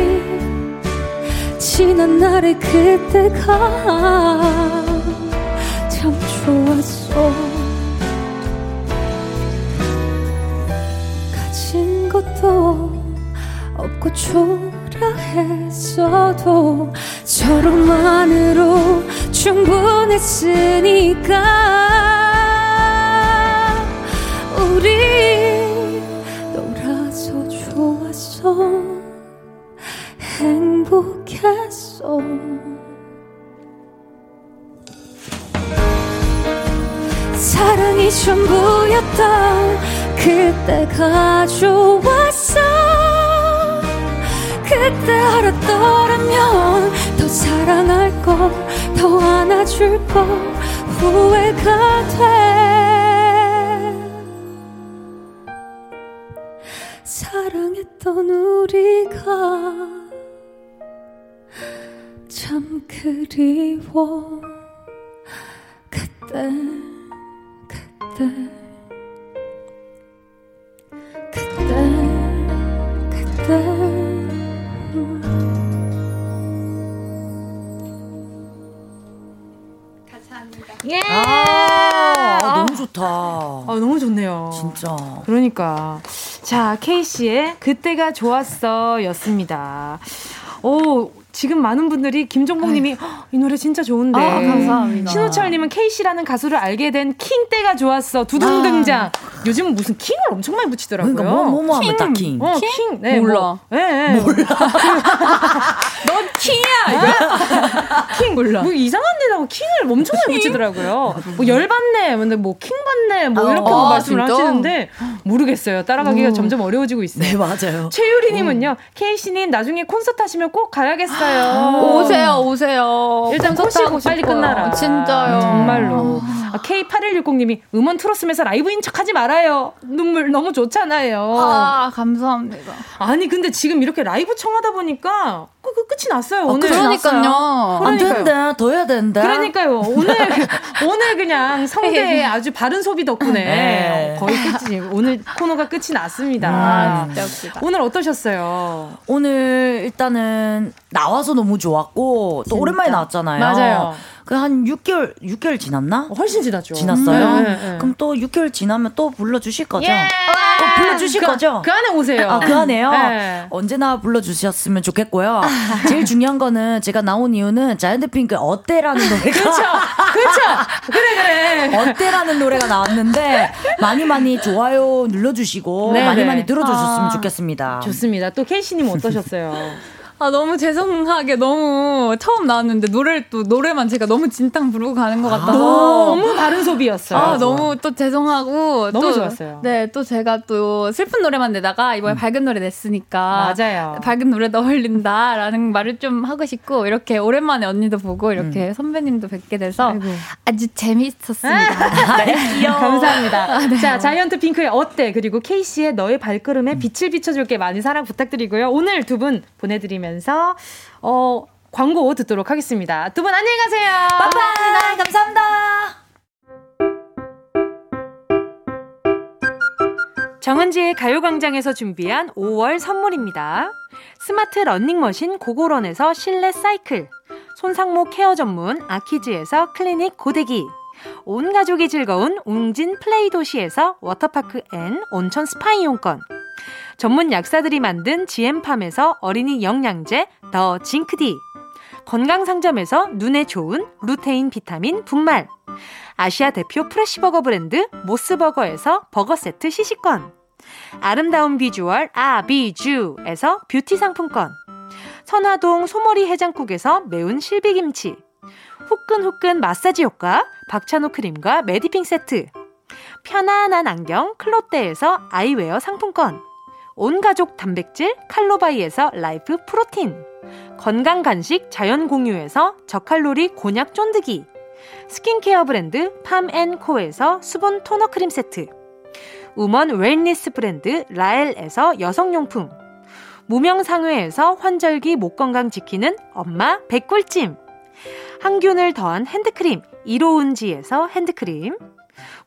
지난 날의 그때가 참 좋았어. 것도 없고 초라했어도 서로만으로 충분했으니까. 우리 놀아서 좋았어. 행복했어. 전부였던 그때가 좋았어. 그때 알았더라면 더 사랑할 걸, 더 안아줄 걸 후회가 돼. 사랑했던 우리가 참 그리워. 그때 감사합니다. 예. 아, 너무 좋다. 아, 너무 좋네요. 진짜. 그러니까 자, 케이시의 그때가 좋았어 였습니다. 오, 지금 많은 분들이 김종복님이 이 노래 진짜 좋은데. 아, 감사합니다. 신호철님은 케이시라는 가수를 알게 된 킹 때가 좋았어. 두둥 등장. 아. 요즘은 무슨 킹을 엄청 많이 붙이더라고요. 그러니까 뭐뭐 하면 딱 킹. 킹? 네, 몰라. 네. 몰라. 넌 킹이야. 킹 몰라. 뭐 이상한 데다가 킹을 엄청 많이 붙이더라고요. 뭐 열받네, 근데 뭐 킹받네, 뭐 이렇게 뭐 말씀을 진짜? 하시는데 모르겠어요. 따라가기가 점점 어려워지고 있어요. 네, 맞아요. 최유리님은요, 케이시님 나중에 콘서트 하시면 꼭 가야겠어요. 오세요. 일단 꼬시고 빨리 끝나라. 진짜요. 정말로. 아, K8160님이 음원 틀었으면서 라이브인 척 하지 말아요. 눈물 너무 좋잖아요. 아, 감사합니다. 아니, 근데 지금 이렇게 라이브 청하다 보니까 끝이 났어요, 오늘. 아, 그러니까요. 안 된다. 더 해야 된다. 그러니까요. 오늘 그냥 성대의 아주 바른 소비 덕분에 거의 끝이, 오늘 코너가 끝이 났습니다. 진짜 오늘 어떠셨어요? 오늘 일단은 나와서 너무 좋았고, 또 오랜만에 나왔잖아요. 맞아요. 한 6개월 지났나? 훨씬 지났죠. 지났어요? 네. 그럼 또 6개월 지나면 또 불러주실 거죠? 예! 또 불러주실 거죠? 그 안에 오세요. 아, 그 안에요? 네. 언제나 불러주셨으면 좋겠고요. 제일 중요한 거는 제가 나온 이유는 자이언트 핑크 어때라는 노래가. 그쵸. 그래. 어때라는 노래가 나왔는데 많이 좋아요 눌러주시고 네네. 많이 들어주셨으면 좋겠습니다. 좋습니다. 또 케이시님 어떠셨어요? 아, 너무 죄송하게 너무 처음 나왔는데 노래만 제가 너무 진탕 부르고 가는 것 같아서 너무 다른 소비였어요. 아, 너무 또 죄송하고 너무 좋았어요. 네, 또 제가 또 슬픈 노래만 내다가 이번에 밝은 노래 냈으니까 맞아요. 밝은 노래도 어울린다라는 말을 좀 하고 싶고 이렇게 오랜만에 언니도 보고 이렇게 선배님도 뵙게 돼서 아이고. 아주 재밌었습니다. 네, 귀여워. 감사합니다. 아, 네. 자, 자이언트 핑크의 어때 그리고 케이시의 너의 발걸음에 빛을 비춰줄게 많이 사랑 부탁드리고요. 오늘 두 분 보내드리면 광고 듣도록 하겠습니다. 두 분 안녕히 가세요. 빠빠이. 감사합니다. 정은지의 가요광장에서 준비한 5월 선물입니다. 스마트 러닝머신 고고런에서 실내 사이클, 손상모 케어 전문 아키즈에서 클리닉 고데기, 온 가족이 즐거운 웅진 플레이 도시에서 워터파크 앤 온천 스파 이용권, 전문 약사들이 만든 GM팜에서 어린이 영양제 더 징크디, 건강상점에서 눈에 좋은 루테인 비타민 분말, 아시아 대표 프레시버거 브랜드 모스버거에서 버거세트 시식권, 아름다운 비주얼 아비주에서 뷰티 상품권, 선화동 소머리 해장국에서 매운 실비김치, 후끈후끈 마사지 효과 박찬호 크림과 메디핑 세트, 편안한 안경 클로떼에서 아이웨어 상품권, 온가족 단백질 칼로바이에서 라이프 프로틴, 건강간식 자연공유에서 저칼로리 곤약 쫀득이, 스킨케어 브랜드 팜앤코에서 수분 토너 크림 세트, 우먼 웰니스 브랜드 라엘에서 여성용품, 무명상회에서 환절기 목건강 지키는 엄마 백꿀찜, 항균을 더한 핸드크림 이로운지에서 핸드크림,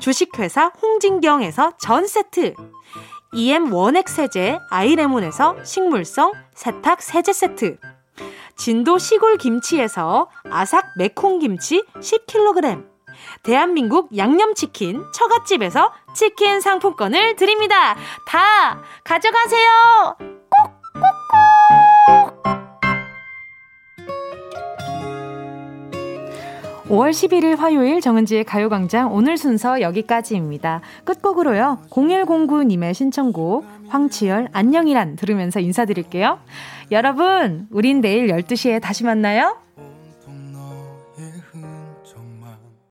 주식회사 홍진경에서 전세트, EM 원액세제 아이레몬에서 식물성 세탁세제세트, 진도 시골김치에서 아삭 매콤김치 10kg, 대한민국 양념치킨 처갓집에서 치킨 상품권을 드립니다. 다 가져가세요. 꼭꼭꼭. 5월 11일 화요일 정은지의 가요광장 오늘 순서 여기까지입니다. 끝곡으로요. 0109님의 신청곡 황치열 안녕이란 들으면서 인사드릴게요. 여러분, 우린 내일 12시에 다시 만나요.